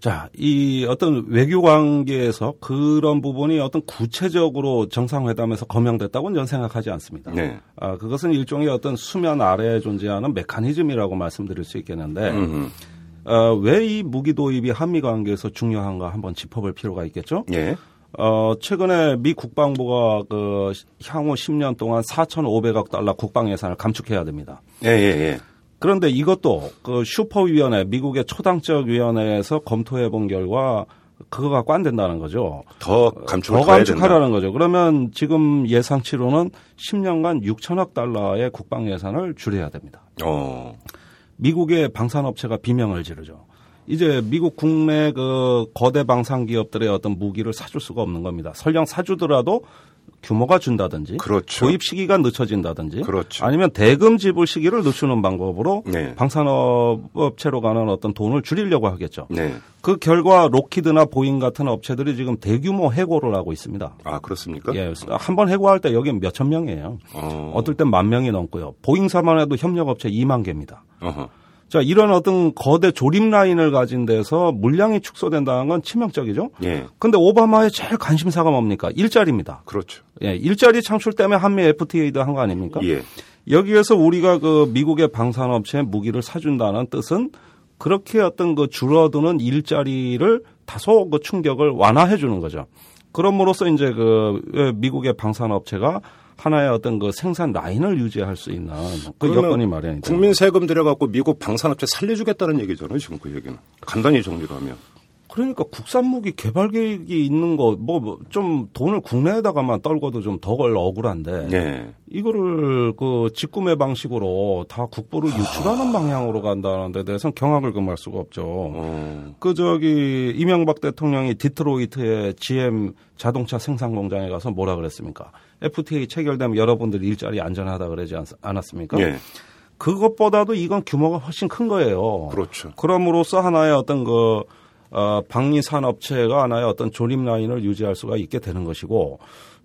자, 이 어떤 외교 관계에서 그런 부분이 어떤 구체적으로 정상회담에서 검명됐다고는 저는 생각하지 않습니다. 네. 아, 그것은 일종의 어떤 수면 아래에 존재하는 메커니즘이라고 말씀드릴 수 있겠는데, 아, 왜 이 무기 도입이 한미 관계에서 중요한가 한번 짚어볼 필요가 있겠죠? 네. 어, 최근에 미 국방부가 그 향후 십 년 동안 사천오백억 달러 국방 예산을 감축해야 됩니다. 예, 예, 예. 그런데 이것도 그 슈퍼위원회, 미국의 초당적 위원회에서 검토해 본 결과 그거 갖고 안 된다는 거죠. 더 감축을 더 감축하라는 거죠. 그러면 지금 예상치로는 십 년간 육천억 달러의 국방 예산을 줄여야 됩니다. 어. 미국의 방산업체가 비명을 지르죠. 이제 미국 국내 그 거대 방산 기업들의 어떤 무기를 사줄 수가 없는 겁니다. 설령 사주더라도 규모가 준다든지 그렇죠. 도입 시기가 늦춰진다든지 그렇죠. 아니면 대금 지불 시기를 늦추는 방법으로 네. 방산업체로 가는 어떤 돈을 줄이려고 하겠죠. 네. 그 결과 록히드나 보잉 같은 업체들이 지금 대규모 해고를 하고 있습니다. 아 그렇습니까? 예, 한 번 해고할 때 여기 몇천 명이에요. 어. 어떨 땐 만 명이 넘고요. 보잉사만 해도 협력업체 이만 개입니다. 어허. 자, 이런 어떤 거대 조립 라인을 가진 데서 물량이 축소된다는 건 치명적이죠. 예. 근데 오바마의 제일 관심사가 뭡니까? 일자리입니다. 그렇죠. 예. 일자리 창출 때문에 한미 에프 티 에이도 한 거 아닙니까? 예. 여기에서 우리가 그 미국의 방산업체에 무기를 사준다는 뜻은 그렇게 어떤 그 줄어드는 일자리를 다소 그 충격을 완화해 주는 거죠. 그럼으로써 이제 그 미국의 방산업체가 하나의 어떤 그 생산 라인을 유지할 수 있는 그 여건이 마련이 됩니다. 국민 세금 들여갖고 미국 방산업체 살려주겠다는 얘기잖아요. 지금 그 얘기는 간단히 정리를 하면. 그러니까 국산 무기 개발 계획이 있는 거 뭐 좀 돈을 국내에다가만 떨궈도 좀 덜 억울한데 네. 이거를 그 직구매 방식으로 다 국보를 유출하는 아. 방향으로 간다는 데 대해서는 경악을 금할 수가 없죠. 어. 그 저기 이명박 대통령이 디트로이트의 지 엠 자동차 생산 공장에 가서 뭐라 그랬습니까? 에프 티 에이 체결되면 여러분들이 일자리 안전하다 그러지 않았습니까? 네. 그것보다도 이건 규모가 훨씬 큰 거예요. 그렇죠. 그럼으로써 하나의 어떤 그 어, 방리산업체가 하나의 어떤 조립 라인을 유지할 수가 있게 되는 것이고,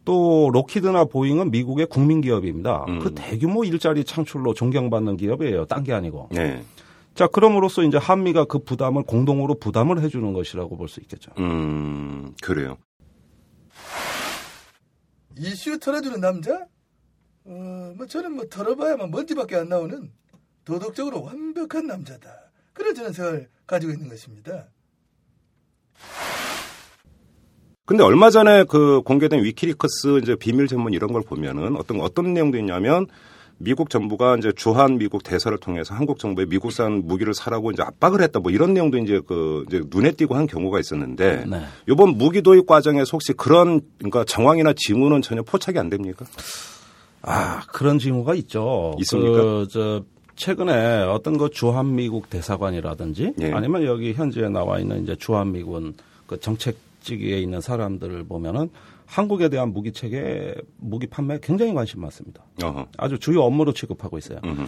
또 록히드나 보잉은 미국의 국민 기업입니다. 음. 그 대규모 일자리 창출로 존경받는 기업이에요. 딴 게 아니고. 네. 자, 그럼으로써 이제 한미가 그 부담을 공동으로 부담을 해주는 것이라고 볼 수 있겠죠. 음, 그래요. 이슈 털어주는 남자? 어, 뭐 저는 뭐 털어봐야만 먼지밖에 안 나오는 도덕적으로 완벽한 남자다. 그런 저는 생각을 가지고 있는 것입니다. 근데 얼마 전에 그 공개된 위키리크스 이제 비밀 전문 이런 걸 보면은 어떤 어떤 내용도 있냐면 미국 정부가 이제 주한 미국 대사를 통해서 한국 정부에 미국산 무기를 사라고 이제 압박을 했다 뭐 이런 내용도 이제 그 이제 눈에 띄고 한 경우가 있었는데 네. 이번 무기 도입 과정에서 혹시 그런 그러니까 정황이나 징후는 전혀 포착이 안 됩니까? 아 그런 징후가 있죠. 있습니까? 그, 저 최근에 어떤 그 주한 미국 대사관이라든지 네. 아니면 여기 현지에 나와 있는 이제 주한 미군 그 정책 직위에 있는 사람들을 보면은 한국에 대한 무기 체계, 무기 판매에 굉장히 관심 많습니다. 어허. 아주 주요 업무로 취급하고 있어요. 음흠.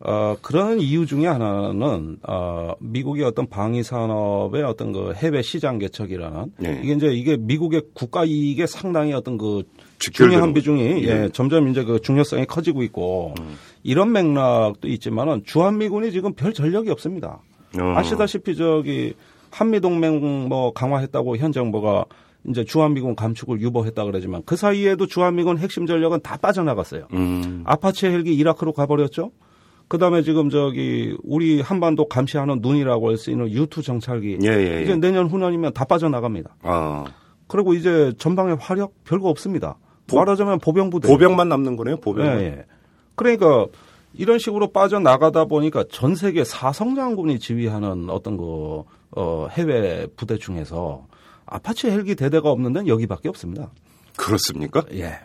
어, 그런 이유 중에 하나는 어, 미국의 어떤 방위 산업의 어떤 그 해외 시장 개척이라는 네. 이게 이제 이게 미국의 국가 이익에 상당히 어떤 그 중요한 비중이 예. 예, 점점 이제 그 중요성이 커지고 있고 음. 이런 맥락도 있지만은 주한미군이 지금 별 전력이 없습니다. 어. 아시다시피 저기 한미동맹 뭐 강화했다고 현 정부가 이제 주한미군 감축을 유보했다 그러지만 그 사이에도 주한미군 핵심 전력은 다 빠져나갔어요. 음. 아파치 헬기 이라크로 가버렸죠. 그다음에 지금 저기 우리 한반도 감시하는 눈이라고 할 수 있는 유 투 정찰기 예, 예, 예. 이제 내년 후년이면 다 빠져나갑니다. 아. 그리고 이제 전방의 화력 별거 없습니다. 보, 말하자면 보병부대 보병만 남는 거네요. 보병. 예, 예. 그러니까. 이런 식으로 빠져나가다 보니까 전 세계 사성장군이 지휘하는 어떤 그, 어, 해외 부대 중에서 아파치 헬기 대대가 없는 데는 여기밖에 없습니다. 그렇습니까? 예.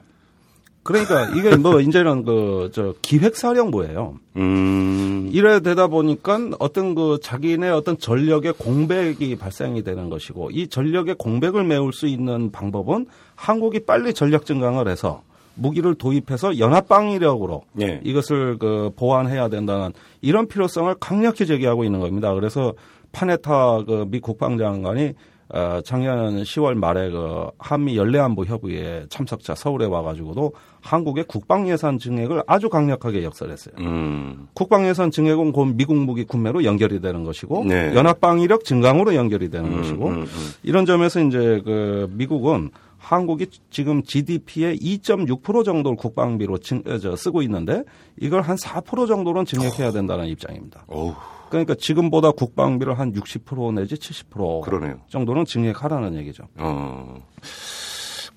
그러니까 이게 뭐 이제는 그, 저, 기획사령부예요. 음. 이래 되다 보니까 어떤 그 자기네 어떤 전력의 공백이 발생이 되는 것이고 이 전력의 공백을 메울 수 있는 방법은 한국이 빨리 전력 증강을 해서 무기를 도입해서 연합방위력으로 네. 이것을 그 보완해야 된다는 이런 필요성을 강력히 제기하고 있는 겁니다. 그래서 파네타 그 미 국방장관이 어 작년 시월 말에 그 한미 연례안보 협의회 참석자 서울에 와가지고도 한국의 국방 예산 증액을 아주 강력하게 역설했어요. 음. 국방 예산 증액은 곧 미국 무기 구매로 연결이 되는 것이고 네. 연합방위력 증강으로 연결이 되는 음, 것이고 음, 음. 이런 점에서 이제 그 미국은 한국이 지금 지디피의 이 점 육 퍼센트 정도를 국방비로 증, 저, 쓰고 있는데 이걸 한 사 퍼센트 정도는 증액해야 된다는 입장입니다. 어후. 그러니까 지금보다 국방비를 한 육십 퍼센트 내지 칠십 퍼센트 그러네요. 정도는 증액하라는 얘기죠. 어.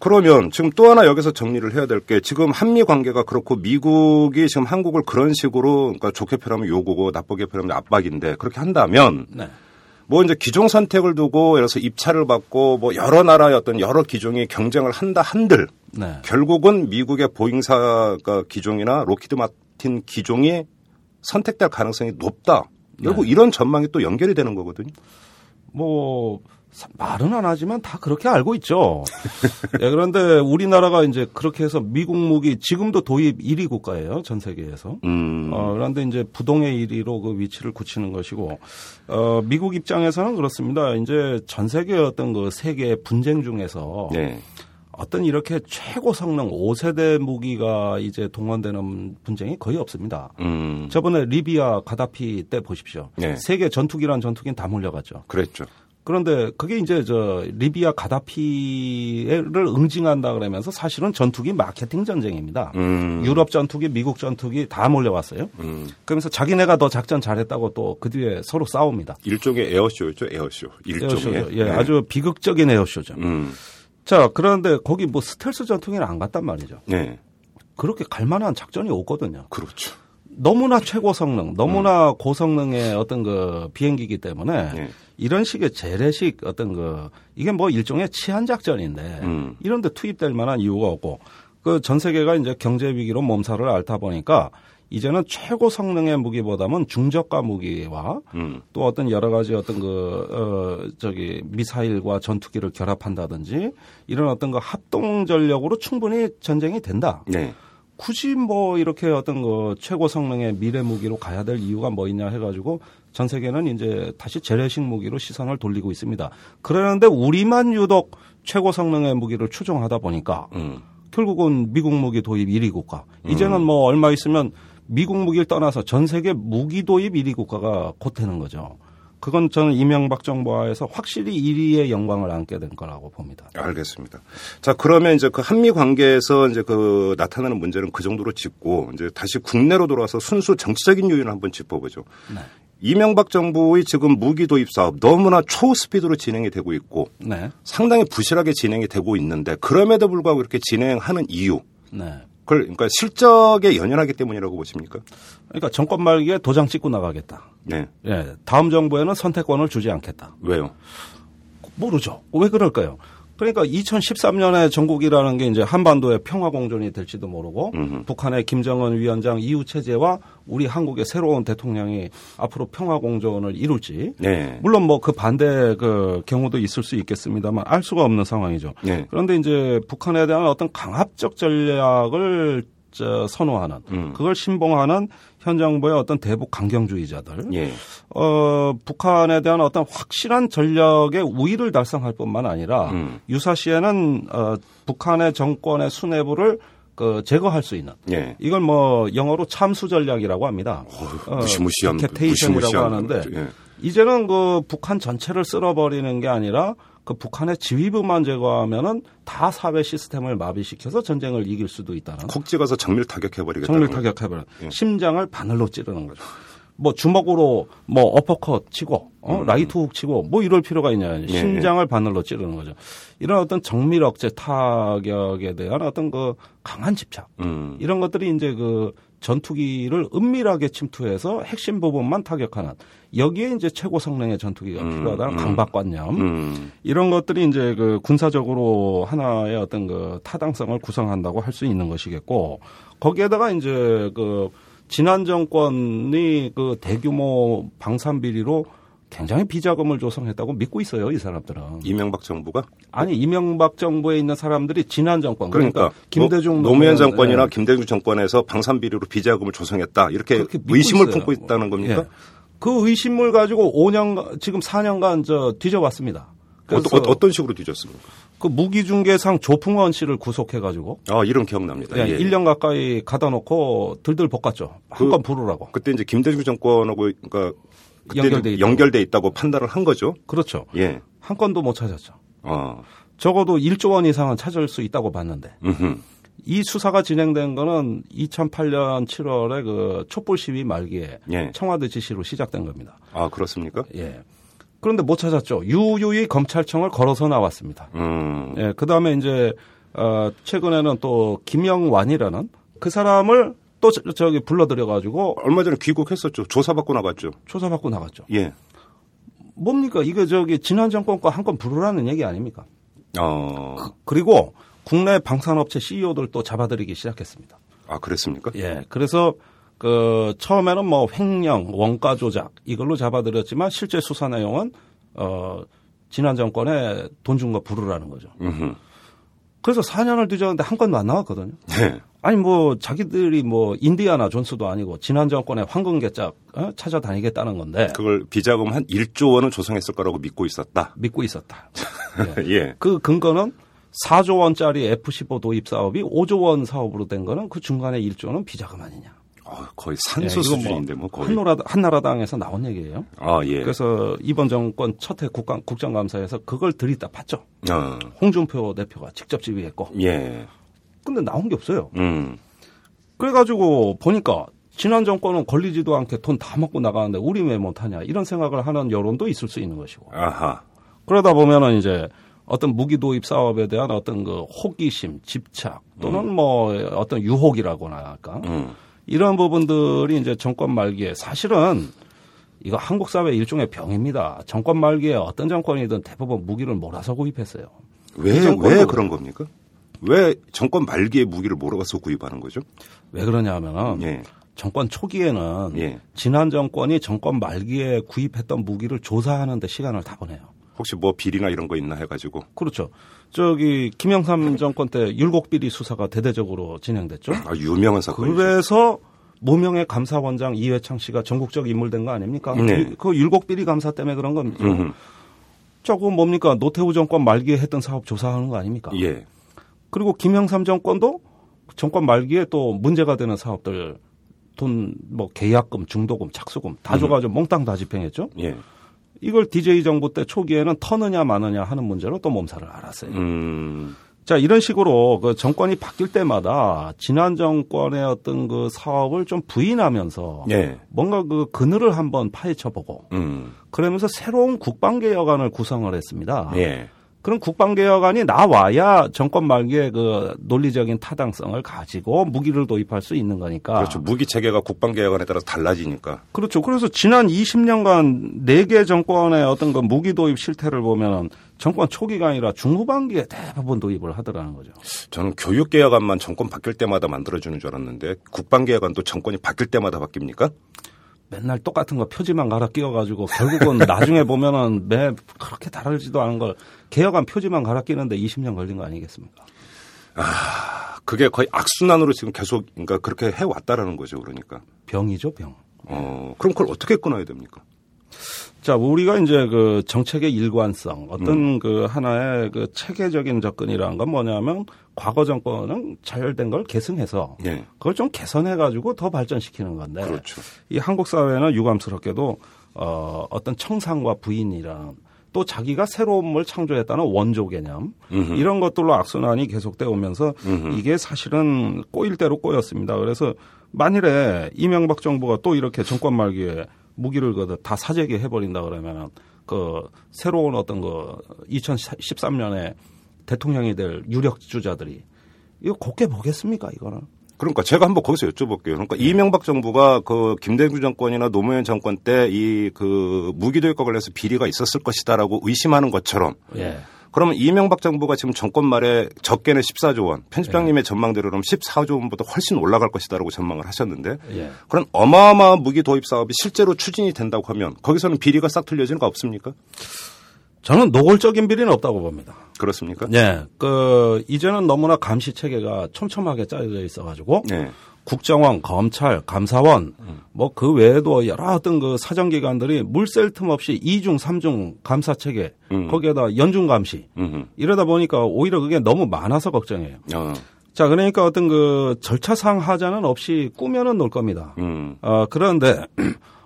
그러면 지금 또 하나 여기서 정리를 해야 될 게 지금 한미 관계가 그렇고 미국이 지금 한국을 그런 식으로 그러니까 좋게 표현하면 요구고 나쁘게 표현하면 압박인데 그렇게 한다면 네. 뭐 이제 기종 선택을 두고 예를 들어서 입찰을 받고 뭐 여러 나라의 어떤 여러 기종이 경쟁을 한다 한들 네. 결국은 미국의 보잉사가 기종이나 록히드 마틴 기종이 선택될 가능성이 높다. 결국 네. 이런 전망이 또 연결이 되는 거거든요. 뭐 말은 안 하지만 다 그렇게 알고 있죠. 예, 그런데 우리나라가 이제 그렇게 해서 미국 무기 지금도 도입 일 위 국가예요. 전 세계에서. 음. 어, 그런데 이제 부동의 일 위로 그 위치를 굳히는 것이고, 어, 미국 입장에서는 그렇습니다. 이제 전 세계 어떤 그 세계 분쟁 중에서 네. 어떤 이렇게 최고 성능 오 세대 무기가 이제 동원되는 분쟁이 거의 없습니다. 음. 저번에 리비아 가다피 때 보십시오. 네. 세계 전투기란 전투기는 다 몰려갔죠. 그랬죠. 그런데 그게 이제 저 리비아 가다피를 응징한다 그러면서 사실은 전투기 마케팅 전쟁입니다. 음. 유럽 전투기, 미국 전투기 다 몰려왔어요. 음. 그러면서 자기네가 더 작전 잘했다고 또 그 뒤에 서로 싸웁니다. 일종의 에어쇼였죠, 에어쇼. 일종의. 에어쇼죠. 예, 네. 아주 비극적인 에어쇼죠. 음. 자, 그런데 거기 뭐 스텔스 전투기는 안 갔단 말이죠. 네. 그렇게 갈 만한 작전이 없거든요. 그렇죠. 너무나 최고 성능, 너무나 음. 고성능의 어떤 그 비행기이기 때문에 네. 이런 식의 재래식 어떤 그 이게 뭐 일종의 치안 작전인데 음. 이런 데 투입될 만한 이유가 없고 그 전 세계가 이제 경제 위기로 몸살을 앓다 보니까 이제는 최고 성능의 무기보다는 중저가 무기와 음. 또 어떤 여러 가지 어떤 그 어 저기 미사일과 전투기를 결합한다든지 이런 어떤 그 합동 전력으로 충분히 전쟁이 된다. 네. 굳이 뭐 이렇게 어떤 그 최고 성능의 미래 무기로 가야 될 이유가 뭐 있냐 해가지고 전 세계는 이제 다시 재래식 무기로 시선을 돌리고 있습니다. 그러는데 우리만 유독 최고 성능의 무기를 추종하다 보니까 음. 결국은 미국 무기 도입 일 위 국가. 음. 이제는 뭐 얼마 있으면 미국 무기를 떠나서 전 세계 무기 도입 일 위 국가가 곧 되는 거죠. 그건 저는 이명박 정부하에서 확실히 일 위의 영광을 안게 된 거라고 봅니다. 알겠습니다. 자, 그러면 이제 그 한미 관계에서 이제 그 나타나는 문제는 그 정도로 짚고 이제 다시 국내로 돌아와서 순수 정치적인 요인을 한번 짚어보죠. 네. 이명박 정부의 지금 무기 도입 사업 너무나 초스피드로 진행이 되고 있고 네. 상당히 부실하게 진행이 되고 있는데 그럼에도 불구하고 이렇게 진행하는 이유. 네. 그걸 그러니까 실적에 연연하기 때문이라고 보십니까? 그러니까 정권 말기에 도장 찍고 나가겠다. 네. 예. 다음 정부에는 선택권을 주지 않겠다. 왜요? 모르죠. 왜 그럴까요? 그러니까 이천십삼 년에 전국이라는 게 이제 한반도의 평화 공존이 될지도 모르고 음흠. 북한의 김정은 위원장 이후 체제와 우리 한국의 새로운 대통령이 앞으로 평화 공존을 이룰지 네. 물론 뭐 그 반대 그 경우도 있을 수 있겠습니다만 알 수가 없는 상황이죠. 네. 그런데 이제 북한에 대한 어떤 강압적 전략을 선호하는 음. 그걸 신봉하는 현 정부의 어떤 대북 강경주의자들 예. 어, 북한에 대한 어떤 확실한 전략의 우위를 달성할 뿐만 아니라 음. 유사시에는 어, 북한의 정권의 수뇌부를 그 제거할 수 있는 예. 이걸 뭐 영어로 참수 전략이라고 합니다. 어, 무시무시한 디케테이션이라고 하는데 예. 이제는 그 북한 전체를 쓸어버리는 게 아니라 그 북한의 지휘부만 제거하면은 다 사회 시스템을 마비시켜서 전쟁을 이길 수도 있다는. 콕 찍어서 정밀 타격해버리겠다. 정밀 타격해버려. 예. 심장을 바늘로 찌르는 거죠. 뭐 주먹으로 뭐 어퍼컷 치고 어? 음. 라이트 훅 치고 뭐 이럴 필요가 있냐. 심장을 예. 바늘로 찌르는 거죠. 이런 어떤 정밀 억제 타격에 대한 어떤 그 강한 집착 음. 이런 것들이 이제 그 전투기를 은밀하게 침투해서 핵심 부분만 타격하는 여기에 이제 최고 성능의 전투기가 음, 필요하다는 음, 강박관념 음. 이런 것들이 이제 그 군사적으로 하나의 어떤 그 타당성을 구성한다고 할 수 있는 것이겠고 거기에다가 이제 그 지난 정권이 그 대규모 방산 비리로 굉장히 비자금을 조성했다고 믿고 있어요, 이 사람들은. 이명박 정부가? 아니, 이명박 정부에 있는 사람들이 지난 정권. 그러니까, 그러니까 김대중 노, 노무현 정권이나 예. 김대중 정권에서 방산비리로 비자금을 조성했다. 이렇게 의심을 있어요. 품고 있다는 겁니까? 예. 그 의심을 가지고 오 년, 지금 사 년간 저 뒤져봤습니다. 어떤, 어떤 식으로 뒤졌습니까? 그 무기중개상 조풍원 씨를 구속해가지고. 아, 이름 기억납니다. 예, 예. 일 년 가까이 가다 놓고 들들 볶았죠. 한번 그, 부르라고. 그때 이제 김대중 정권하고, 그러니까 연결돼 있다고. 연결돼 있다고 판단을 한 거죠. 그렇죠. 예. 한 건도 못 찾았죠. 어. 적어도 일조 원 이상은 찾을 수 있다고 봤는데. 음흠. 이 수사가 진행된 거는 이천팔 년 칠월에 그 촛불 시위 말기에 예. 청와대 지시로 시작된 겁니다. 아, 그렇습니까? 예. 그런데 못 찾았죠. 유유히 검찰청을 걸어서 나왔습니다. 음. 예. 그 다음에 이제, 어, 최근에는 또 김영완이라는 그 사람을 또 저기 불러들여가지고 얼마 전에 귀국했었죠. 조사받고 나갔죠. 조사받고 나갔죠. 예. 뭡니까 이거 저기 지난 정권과 한 건 부르라는 얘기 아닙니까? 어. 그, 그리고 국내 방산업체 씨이오들 또 잡아들이기 시작했습니다. 아 그랬습니까? 예. 그래서 그 처음에는 뭐 횡령, 원가 조작 이걸로 잡아들였지만 실제 수사 내용은 어 지난 정권에 돈 준 거 부르라는 거죠. 음흠. 그래서 사 년을 뒤졌는데 한 건도 안 나왔거든요. 네. 아니 뭐 자기들이 뭐 인디아나 존스도 아니고 지난 정권의 황금개짝 어? 찾아다니겠다는 건데 그걸 비자금 한 일조 원은 조성했을 거라고 믿고 있었다. 믿고 있었다. 예. 예. 그 근거는 사조 원짜리 에프 십오 도입 사업이 오조 원 사업으로 된 거는 그 중간에 일조는 비자금 아니냐. 어, 거의 산수 예, 수준인데 뭐 거의. 한나라당, 한나라당에서 나온 얘기예요. 아 예. 그래서 이번 정권 첫해 국감, 국정감사에서 그걸 들이다 봤죠. 아. 홍준표 대표가 직접 지휘했고. 예. 근데 나온 게 없어요. 음. 그래가지고 보니까 지난 정권은 걸리지도 않게 돈 다 먹고 나가는데 우리 왜 못하냐 이런 생각을 하는 여론도 있을 수 있는 것이고. 아하. 그러다 보면은 이제 어떤 무기 도입 사업에 대한 어떤 그 호기심, 집착 또는 음. 뭐 어떤 유혹이라고나 할까 음. 이런 부분들이 이제 정권 말기에 사실은 이거 한국 사회 일종의 병입니다. 정권 말기에 어떤 정권이든 대부분 무기를 몰아서 구입했어요. 왜, 왜 그런 겁니까? 왜 정권 말기에 무기를 몰아가서 구입하는 거죠? 왜 그러냐 하면은 예. 정권 초기에는 예. 지난 정권이 정권 말기에 구입했던 무기를 조사하는 데 시간을 다 보내요. 혹시 뭐 비리나 이런 거 있나 해가지고. 그렇죠. 저기 김영삼 정권 때 율곡비리 수사가 대대적으로 진행됐죠. 아, 유명한 사건이죠. 그래서 모명의 감사원장 이회창 씨가 전국적 인물된 거 아닙니까? 네. 그 율곡 비리 감사 때문에 그런 겁니다. 음흠. 자꾸 뭡니까? 노태우 정권 말기에 했던 사업 조사하는 거 아닙니까? 예. 그리고 김영삼 정권도 정권 말기에 또 문제가 되는 사업들 돈 뭐 계약금, 중도금, 착수금 다 줘가지고 몽땅 다 집행했죠. 예. 이걸 디제이 정부 때 초기에는 터느냐 마느냐 하는 문제로 또 몸살을 앓았어요. 음. 자, 이런 식으로 그 정권이 바뀔 때마다 지난 정권의 어떤 그 사업을 좀 부인하면서 예. 뭔가 그 그늘을 한번 파헤쳐보고 음. 그러면서 새로운 국방개혁안을 구성을 했습니다. 예. 그런 국방개혁안이 나와야 정권 말기에 그 논리적인 타당성을 가지고 무기를 도입할 수 있는 거니까. 그렇죠. 무기 체계가 국방개혁안에 따라서 달라지니까. 그렇죠. 그래서 지난 이십 년간 네 개 정권의 어떤 그 무기 도입 실태를 보면 정권 초기가 아니라 중후반기에 대부분 도입을 하더라는 거죠. 저는 교육개혁안만 정권 바뀔 때마다 만들어주는 줄 알았는데 국방개혁안도 정권이 바뀔 때마다 바뀝니까? 맨날 똑같은 거 표지만 갈아 끼워가지고 결국은 나중에 보면은 매 그렇게 다르지도 않은 걸 개혁안 표지만 갈아 끼는데 이십 년 걸린 거 아니겠습니까? 아, 그게 거의 악순환으로 지금 계속 그러니까 그렇게 해왔다라는 거죠, 그러니까. 병이죠, 병. 어, 그럼 그걸 어떻게 끊어야 됩니까? 자, 우리가 이제 그 정책의 일관성, 어떤 음. 그 하나의 그 체계적인 접근이라는 건 뭐냐면 과거 정권은 잘된 걸 계승해서 네. 그걸 좀 개선해가지고 더 발전시키는 건데. 그렇죠. 이 한국 사회는 유감스럽게도 어, 어떤 청산과 부인이랑 또 자기가 새로움을 창조했다는 원조 개념 음흠. 이런 것들로 악순환이 계속되어 오면서 음흠. 이게 사실은 꼬일 대로 꼬였습니다. 그래서 만일에 이명박 정부가 또 이렇게 정권 말기에 무기를 다 사재기 해버린다 그러면 그 새로운 어떤 그 이천십삼 년에 대통령이 될 유력 주자들이 이거 곱게 보겠습니까 이거는? 그러니까 제가 한번 거기서 여쭤볼게요. 그러니까 네. 이명박 정부가 그 김대중 정권이나 노무현 정권 때 이 그 무기 도입과 관련해서 비리가 있었을 것이다라고 의심하는 것처럼. 네. 그러면 이명박 정부가 지금 정권 말에 적게는 십사조 원, 편집장님의 예. 전망대로 그럼 십사조 원보다 훨씬 올라갈 것이다라고 전망을 하셨는데 예. 그런 어마어마한 무기 도입 사업이 실제로 추진이 된다고 하면 거기서는 비리가 싹 틀려지는 거 없습니까? 저는 노골적인 비리는 없다고 봅니다. 그렇습니까? 예. 그 이제는 너무나 감시 체계가 촘촘하게 짜여져 있어가지고 예. 국정원, 검찰, 감사원 음. 뭐 그 외에도 여러 어떤 그 사정기관들이 물샐 틈 없이 이중, 삼중 감사 체계 음. 거기에다 연중 감시 음. 이러다 보니까 오히려 그게 너무 많아서 걱정이에요. 어. 자 그러니까 어떤 그 절차상 하자는 없이 꾸며는 놀 겁니다. 음. 어, 그런데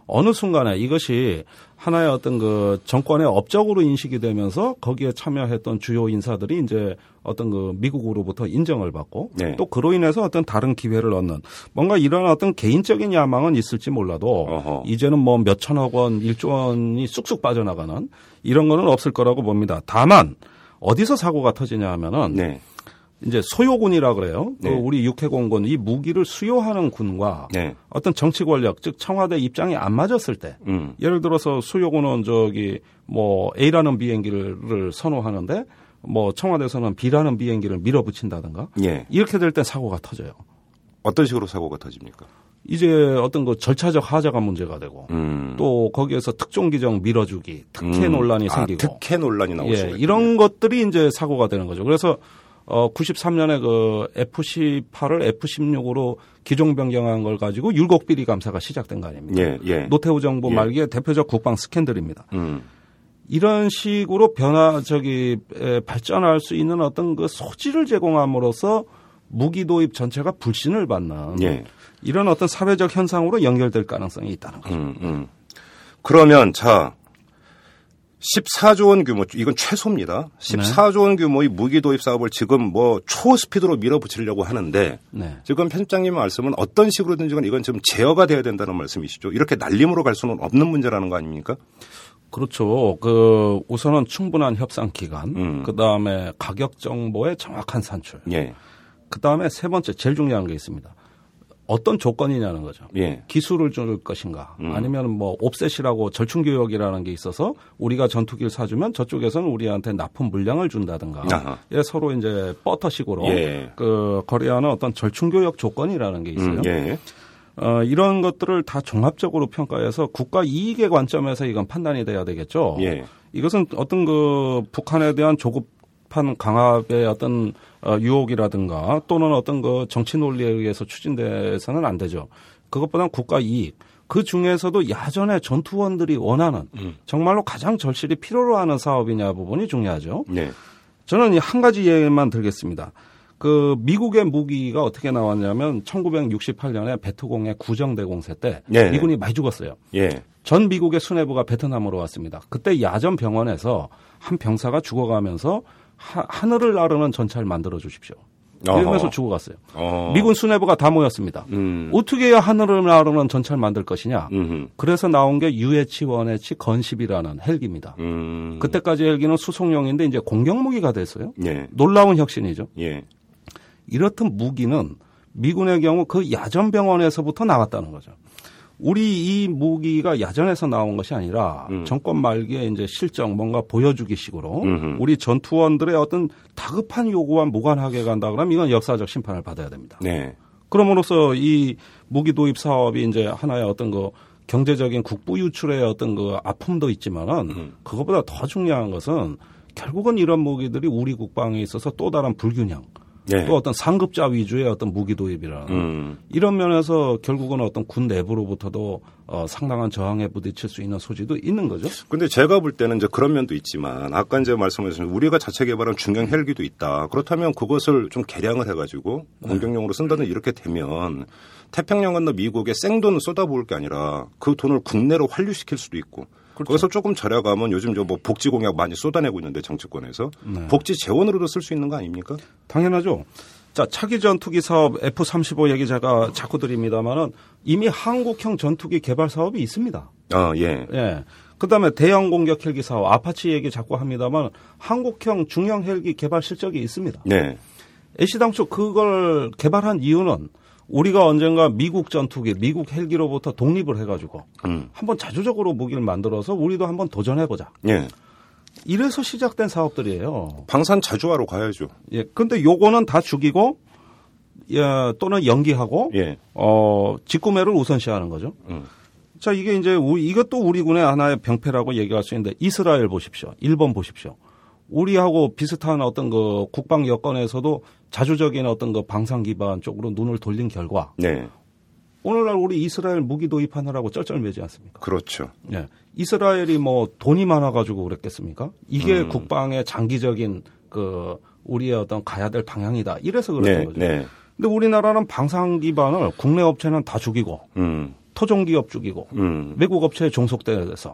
어느 순간에 이것이 하나의 어떤 그 정권의 업적으로 인식이 되면서 거기에 참여했던 주요 인사들이 이제 어떤 그 미국으로부터 인정을 받고 네. 또 그로 인해서 어떤 다른 기회를 얻는 뭔가 이런 어떤 개인적인 야망은 있을지 몰라도 어허. 이제는 뭐 몇천억 원, 일조 원이 쑥쑥 빠져나가는 이런 거는 없을 거라고 봅니다. 다만 어디서 사고가 터지냐 하면은 네. 이제 소요군이라 그래요. 네. 그 우리 육해공군 이 무기를 수요하는 군과 네. 어떤 정치 권력 즉 청와대 입장이 안 맞았을 때 음. 예를 들어서 수요군은 저기 뭐 A라는 비행기를 선호하는데 뭐 청와대에서는 B라는 비행기를 밀어붙인다든가 네. 이렇게 될 때 사고가 터져요. 어떤 식으로 사고가 터집니까? 이제 어떤 그 절차적 하자가 문제가 되고 음. 또 거기에서 특종기정 밀어주기 특혜 음. 논란이 아, 생기고 특혜 논란이 나올 예, 수가 있군요. 이런 것들이 이제 사고가 되는 거죠. 그래서 어, 구십삼 년에 그 에프 십팔을 에프 십육으로 기종 변경한 걸 가지고 율곡 비리 감사가 시작된 거 아닙니까? 예, 예. 노태우 정부 말기에 예. 대표적 국방 스캔들입니다. 음. 이런 식으로 변화, 저기, 에, 발전할 수 있는 어떤 그 소지를 제공함으로써 무기 도입 전체가 불신을 받는 예. 이런 어떤 사회적 현상으로 연결될 가능성이 있다는 거죠. 음, 음. 그러면 자. 십사조 원 규모, 이건 최소입니다. 십사조 원 규모의 무기 도입 사업을 지금 뭐 초스피드로 밀어붙이려고 하는데 네. 지금 편집장님 말씀은 어떤 식으로든지 이건 지금 제어가 돼야 된다는 말씀이시죠. 이렇게 날림으로 갈 수는 없는 문제라는 거 아닙니까? 그렇죠. 그 우선은 충분한 협상 기간, 음. 그다음에 가격 정보의 정확한 산출, 예. 그다음에 세 번째 제일 중요한 게 있습니다. 어떤 조건이냐는 거죠. 예. 기술을 줄 것인가 음. 아니면 뭐 옵셋이라고 절충교역이라는 게 있어서 우리가 전투기를 사주면 저쪽에서는 우리한테 납품 물량을 준다든가 아하. 서로 이제 버터식으로 예. 그 거래하는 어떤 절충교역 조건이라는 게 있어요. 음, 예. 어, 이런 것들을 다 종합적으로 평가해서 국가 이익의 관점에서 이건 판단이 돼야 되겠죠. 예. 이것은 어떤 그 북한에 대한 조급 판 강압의 어떤 유혹이라든가 또는 어떤 그 정치 논리에 의해서 추진돼서는 안 되죠. 그것보다는 국가 이익. 그 중에서도 야전의 전투원들이 원하는 음. 정말로 가장 절실히 필요로 하는 사업이냐 부분이 중요하죠. 네. 저는 한 가지 예만 들겠습니다. 그 미국의 무기가 어떻게 나왔냐면 천구백육십팔 년에 베트콩의 구정대공세 때 네. 미군이 많이 죽었어요. 네. 전 미국의 수뇌부가 베트남으로 왔습니다. 그때 야전 병원에서 한 병사가 죽어가면서 하, 하늘을 나르는 전차를 만들어 주십시오. 이러면서 어허. 죽어갔어요. 어허. 미군 수뇌부가 다 모였습니다. 음. 어떻게 해야 하늘을 나르는 전차를 만들 것이냐. 음흠. 그래서 나온 게 유에이치 원에이치 건십이라는 헬기입니다. 음. 그때까지 헬기는 수송용인데 이제 공격무기가 됐어요. 예. 놀라운 혁신이죠. 예. 이렇듯 무기는 미군의 경우 그 야전병원에서부터 나왔다는 거죠. 우리 이 무기가 야전에서 나온 것이 아니라 음. 정권 말기에 이제 실적 뭔가 보여주기식으로 음흠. 우리 전투원들의 어떤 다급한 요구와 무관하게 간다 그러면 이건 역사적 심판을 받아야 됩니다. 네. 그럼으로써 이 무기 도입 사업이 이제 하나의 어떤 그 경제적인 국부 유출의 어떤 그 아픔도 있지만은 음. 그것보다 더 중요한 것은 결국은 이런 무기들이 우리 국방에 있어서 또 다른 불균형. 네. 또 어떤 상급자 위주의 어떤 무기 도입이라는 음. 이런 면에서 결국은 어떤 군 내부로부터도 어, 상당한 저항에 부딪힐 수 있는 소지도 있는 거죠. 근데 제가 볼 때는 이제 그런 면도 있지만 아까 이제 말씀하신 우리가 자체 개발한 중형 헬기도 있다. 그렇다면 그것을 좀 개량을 해가지고 공격용으로 쓴다는 이렇게 되면 태평양 건너 미국에 생돈을 쏟아부을 게 아니라 그 돈을 국내로 환류시킬 수도 있고. 그렇죠. 거기서 조금 절약하면 요즘 저 뭐 복지 공약 많이 쏟아내고 있는데 정치권에서 네. 복지 재원으로도 쓸 수 있는 거 아닙니까? 당연하죠. 자, 차기 전투기 사업 에프 삼십오 얘기 제가 자꾸 드립니다만은 이미 한국형 전투기 개발 사업이 있습니다. 아, 예. 예. 그다음에 대형 공격 헬기 사업 아파치 얘기 자꾸 합니다만 한국형 중형 헬기 개발 실적이 있습니다. 네. 애시당초 그걸 개발한 이유는 우리가 언젠가 미국 전투기, 미국 헬기로부터 독립을 해가지고 음. 한번 자주적으로 무기를 만들어서 우리도 한번 도전해보자. 예. 이래서 시작된 사업들이에요. 방산 자주화로 가야죠. 예. 근데 요거는 다 죽이고 예, 또는 연기하고 예. 어, 직구매를 우선시하는 거죠. 음. 자, 이게 이제 우리, 이것도 우리 군의 하나의 병폐라고 얘기할 수 있는데 이스라엘 보십시오, 일본 보십시오. 우리하고 비슷한 어떤 그 국방 여건에서도 자주적인 어떤 그 방산 기반 쪽으로 눈을 돌린 결과 네. 오늘날 우리 이스라엘 무기 도입하느라고 쩔쩔매지 않습니까? 그렇죠. 네. 이스라엘이 뭐 돈이 많아가지고 그랬겠습니까? 이게 음. 국방의 장기적인 그 우리의 어떤 가야 될 방향이다. 이래서 그랬던 네. 거죠. 네. 근데 우리나라는 방산 기반을 국내 업체는 다 죽이고 음. 토종 기업 죽이고 음. 외국 업체에 종속돼서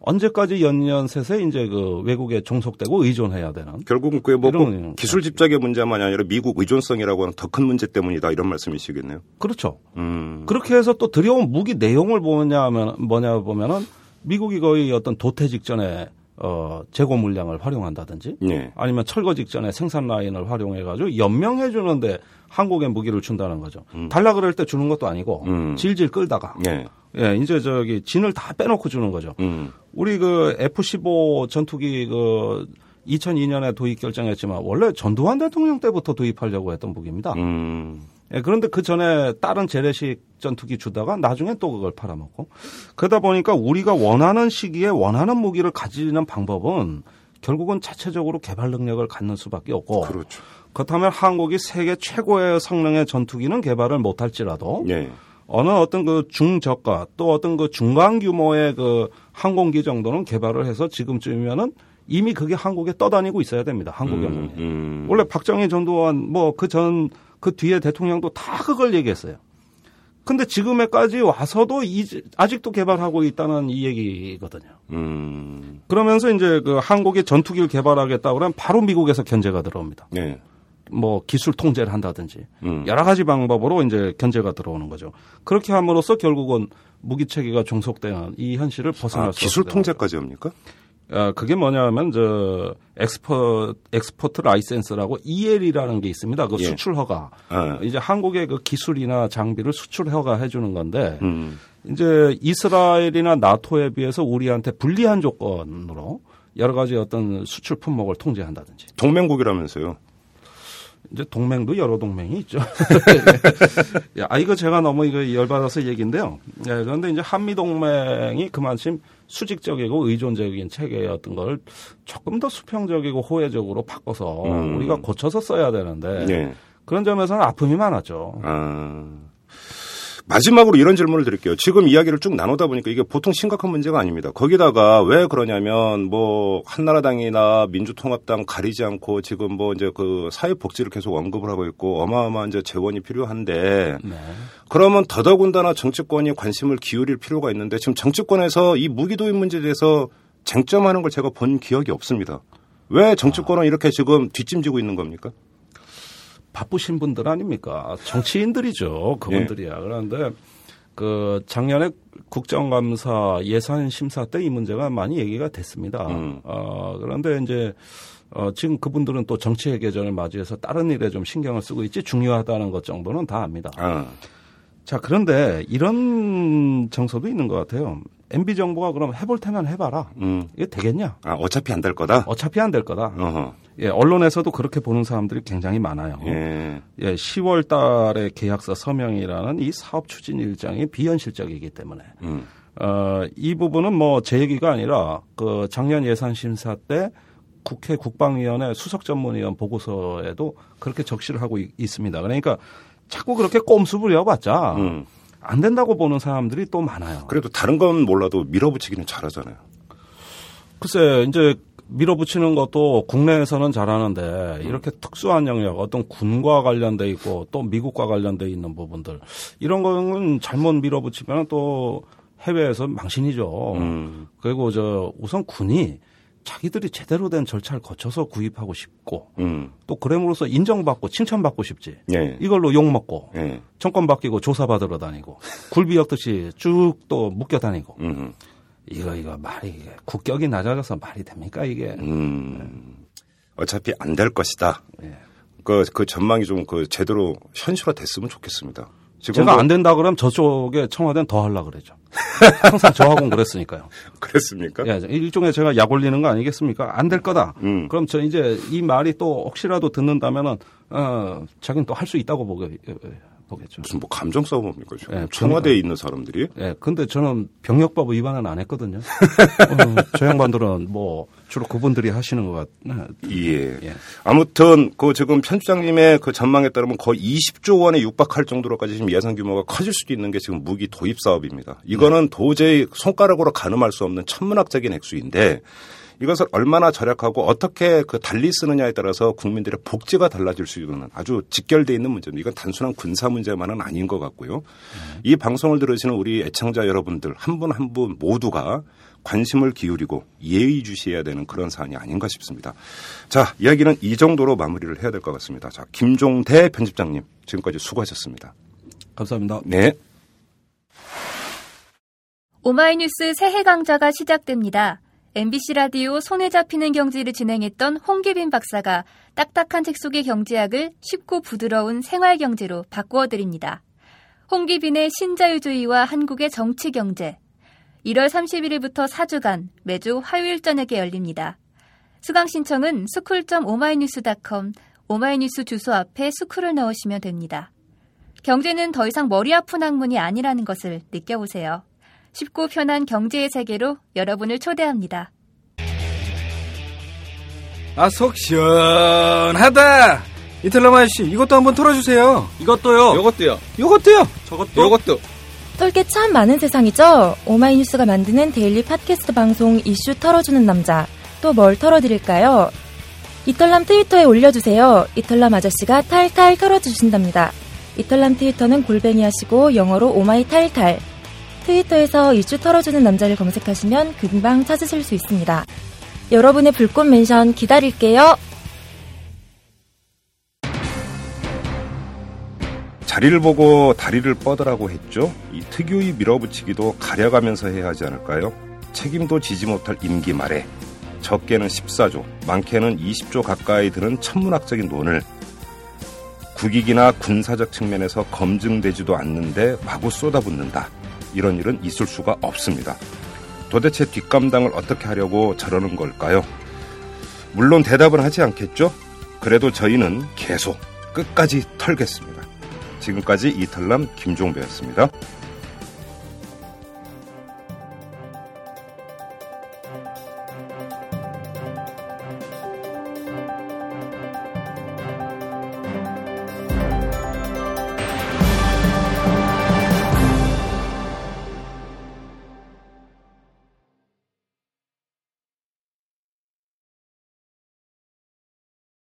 언제까지 연년세세 이제 그 외국에 종속되고 의존해야 되는. 결국은 그게 뭐 기술 집착의 문제만이 아니라 미국 의존성이라고 하는 더 큰 문제 때문이다 이런 말씀이시겠네요. 그렇죠. 음. 그렇게 해서 또 들여온 무기 내용을 보냐 하면 뭐냐 보면은 미국이 거의 어떤 도태 직전에 어, 재고 물량을 활용한다든지 네. 아니면 철거 직전에 생산 라인을 활용해가지고 연명해 주는데 한국에 무기를 준다는 거죠. 음. 달라 그럴 때 주는 것도 아니고 음. 질질 끌다가. 네. 예, 이제 저기 진을 다 빼놓고 주는 거죠. 음. 우리 그 에프 십오 전투기 그 이천이 년에 도입 결정했지만 원래 전두환 대통령 때부터 도입하려고 했던 무기입니다. 음. 예, 그런데 그 전에 다른 재래식 전투기 주다가 나중에 또 그걸 팔아먹고 그러다 보니까 우리가 원하는 시기에 원하는 무기를 가지는 방법은 결국은 자체적으로 개발 능력을 갖는 수밖에 없고 그렇죠. 그렇다면 한국이 세계 최고의 성능의 전투기는 개발을 못할지라도 예. 어느 어떤 그 중저가 또 어떤 그 중간 규모의 그 항공기 정도는 개발을 해서 지금쯤이면은 이미 그게 한국에 떠다니고 있어야 됩니다. 한국 경우에. 음, 음. 원래 박정희 전두환 뭐 그 전, 그 뒤에 대통령도 다 그걸 얘기했어요. 근데 지금에까지 와서도 이, 아직도 개발하고 있다는 이 얘기거든요. 음. 그러면서 이제 그 한국이 전투기를 개발하겠다 그러면 바로 미국에서 견제가 들어옵니다. 네. 뭐 기술 통제를 한다든지 음. 여러 가지 방법으로 이제 견제가 들어오는 거죠. 그렇게 함으로써 결국은 무기 체계가 종속되는 이 현실을 벗어날 아, 수 기술 통제까지 합니까? 아, 그게 뭐냐면 저 엑스포 엑스포트 라이센스라고 이엘이라는 게 있습니다. 그 예. 수출 허가. 아. 이제 한국의 그 기술이나 장비를 수출 허가해 주는 건데 음. 이제 이스라엘이나 나토에 비해서 우리한테 불리한 조건으로 여러 가지 어떤 수출 품목을 통제한다든지. 동맹국이라면서요. 이제 동맹도 여러 동맹이 있죠. 아, 이거 제가 너무 이거 열받아서 얘기인데요. 예, 그런데 이제 한미동맹이 그만큼 수직적이고 의존적인 체계의 어떤 걸 조금 더 수평적이고 호혜적으로 바꿔서 음. 우리가 고쳐서 써야 되는데 네. 그런 점에서는 아픔이 많았죠. 아. 마지막으로 이런 질문을 드릴게요. 지금 이야기를 쭉 나누다 보니까 이게 보통 심각한 문제가 아닙니다. 거기다가 왜 그러냐면 뭐 한나라당이나 민주통합당 가리지 않고 지금 뭐 이제 그 사회복지를 계속 언급을 하고 있고 어마어마한 이제 재원이 필요한데 네. 그러면 더더군다나 정치권이 관심을 기울일 필요가 있는데 지금 정치권에서 이 무기도입 문제에 대해서 쟁점하는 걸 제가 본 기억이 없습니다. 왜 정치권은 아. 이렇게 지금 뒷짐지고 있는 겁니까? 바쁘신 분들 아닙니까? 정치인들이죠. 그분들이야. 예. 그런데 그 작년에 국정감사 예산 심사 때 이 문제가 많이 얘기가 됐습니다. 음. 어, 그런데 이제 어, 지금 그분들은 또 정치의 계절을 맞이해서 다른 일에 좀 신경을 쓰고 있지 중요하다는 것 정도는 다 압니다. 아. 자, 그런데 이런 정서도 있는 것 같아요. 엠비 정부가 그럼 해볼 테면 해봐라. 음. 이게 되겠냐? 아, 어차피 안 될 거다? 어차피 안 될 거다. 어허. 예, 언론에서도 그렇게 보는 사람들이 굉장히 많아요. 예. 예, 시월 달에 계약서 서명이라는 이 사업 추진 일정이 비현실적이기 때문에. 음. 어, 이 부분은 뭐 제 얘기가 아니라 그 작년 예산 심사 때 국회 국방위원회 수석 전문위원 보고서에도 그렇게 적시를 하고 이, 있습니다. 그러니까 자꾸 그렇게 꼼수 부려봤자. 음. 안 된다고 보는 사람들이 또 많아요. 그래도 다른 건 몰라도 밀어붙이기는 잘하잖아요. 글쎄, 이제 밀어붙이는 것도 국내에서는 잘하는데 이렇게 특수한 영역, 어떤 군과 관련돼 있고 또 미국과 관련돼 있는 부분들 이런 거는 잘못 밀어붙이면 또 해외에서 망신이죠. 음. 그리고 저 우선 군이 자기들이 제대로 된 절차를 거쳐서 구입하고 싶고 음. 또 그램으로서 인정받고 칭찬받고 싶지. 예. 이걸로 욕먹고 예. 정권 바뀌고 조사받으러 다니고 굴비 역듯이 쭉 또 묶여 다니고 음. 이거 이거 말이 국격이 낮아져서 말이 됩니까 이게. 음. 네. 어차피 안 될 것이다. 예. 그, 그 전망이 좀 그 제대로 현실화됐으면 좋겠습니다. 제가 안 된다 그러면 저쪽에 청와대는 더 하려고 그러죠. 항상 저하고는 그랬으니까요. 그랬습니까? 예, 일종의 제가 약 올리는 거 아니겠습니까? 안 될 거다. 음. 그럼 저 이제 이 말이 또 혹시라도 듣는다면은, 어, 자기는 또 할 수 있다고 보게, 보겠죠. 무슨 뭐 감정 싸움입니까? 예, 청와대에 저는, 있는 사람들이? 예, 근데 저는 병역법 위반은 안 했거든요. 어, 저 양반들은 뭐, 주로 그분들이 하시는 것 같아요. 예. 예. 아무튼, 그 지금 편집장님의 그 전망에 따르면 거의 이십조 원에 육박할 정도로까지 지금 예산 규모가 커질 수도 있는 게 지금 무기 도입 사업입니다. 이거는 네. 도저히 손가락으로 가늠할 수 없는 천문학적인 액수인데 이것을 얼마나 절약하고 어떻게 그 달리 쓰느냐에 따라서 국민들의 복지가 달라질 수 있는 아주 직결되어 있는 문제입니다. 이건 단순한 군사 문제만은 아닌 것 같고요. 네. 이 방송을 들으시는 우리 애청자 여러분들 한 분 한 분 모두가 관심을 기울이고 예의주시해야 되는 그런 사안이 아닌가 싶습니다. 자, 이야기는 이 정도로 마무리를 해야 될 것 같습니다. 자, 김종대 편집장님 지금까지 수고하셨습니다. 감사합니다. 네. 오마이뉴스 새해 강좌가 시작됩니다. 엠비씨 라디오 손에 잡히는 경제를 진행했던 홍기빈 박사가 딱딱한 책 속의 경제학을 쉽고 부드러운 생활경제로 바꾸어드립니다. 홍기빈의 신자유주의와 한국의 정치경제 일월 삼십일일부터 사 주간 매주 화요일 저녁에 열립니다. 수강신청은 스쿨 닷 오마이뉴스 닷 컴 오마이뉴스 주소 앞에 스쿨을 넣으시면 됩니다. 경제는 더 이상 머리 아픈 학문이 아니라는 것을 느껴보세요. 쉽고 편한 경제의 세계로 여러분을 초대합니다. 아, 속 시원하다. 이틀남 아저씨 이것도 한번 털어주세요. 이것도요. 요것도요. 요것도요. 저것도. 요것도. 털게 참 많은 세상이죠. 오마이뉴스가 만드는 데일리 팟캐스트 방송 이슈 털어주는 남자. 또 뭘 털어드릴까요? 이털남 트위터에 올려주세요. 이털남 아저씨가 탈탈 털어주신답니다. 이털남 트위터는 골뱅이 하시고 영어로 오마이탈탈. 트위터에서 이슈 털어주는 남자를 검색하시면 금방 찾으실 수 있습니다. 여러분의 불꽃 멘션 기다릴게요. 자리를 보고 다리를 뻗으라고 했죠. 이 특유의 밀어붙이기도 가려가면서 해야 하지 않을까요? 책임도 지지 못할 임기 말에 적게는 십사조, 많게는 이십조 가까이 드는 천문학적인 돈을 국익이나 군사적 측면에서 검증되지도 않는데 마구 쏟아붓는다. 이런 일은 있을 수가 없습니다. 도대체 뒷감당을 어떻게 하려고 저러는 걸까요? 물론 대답은 하지 않겠죠? 그래도 저희는 계속 끝까지 털겠습니다. 지금까지 이탈남 김종배였습니다.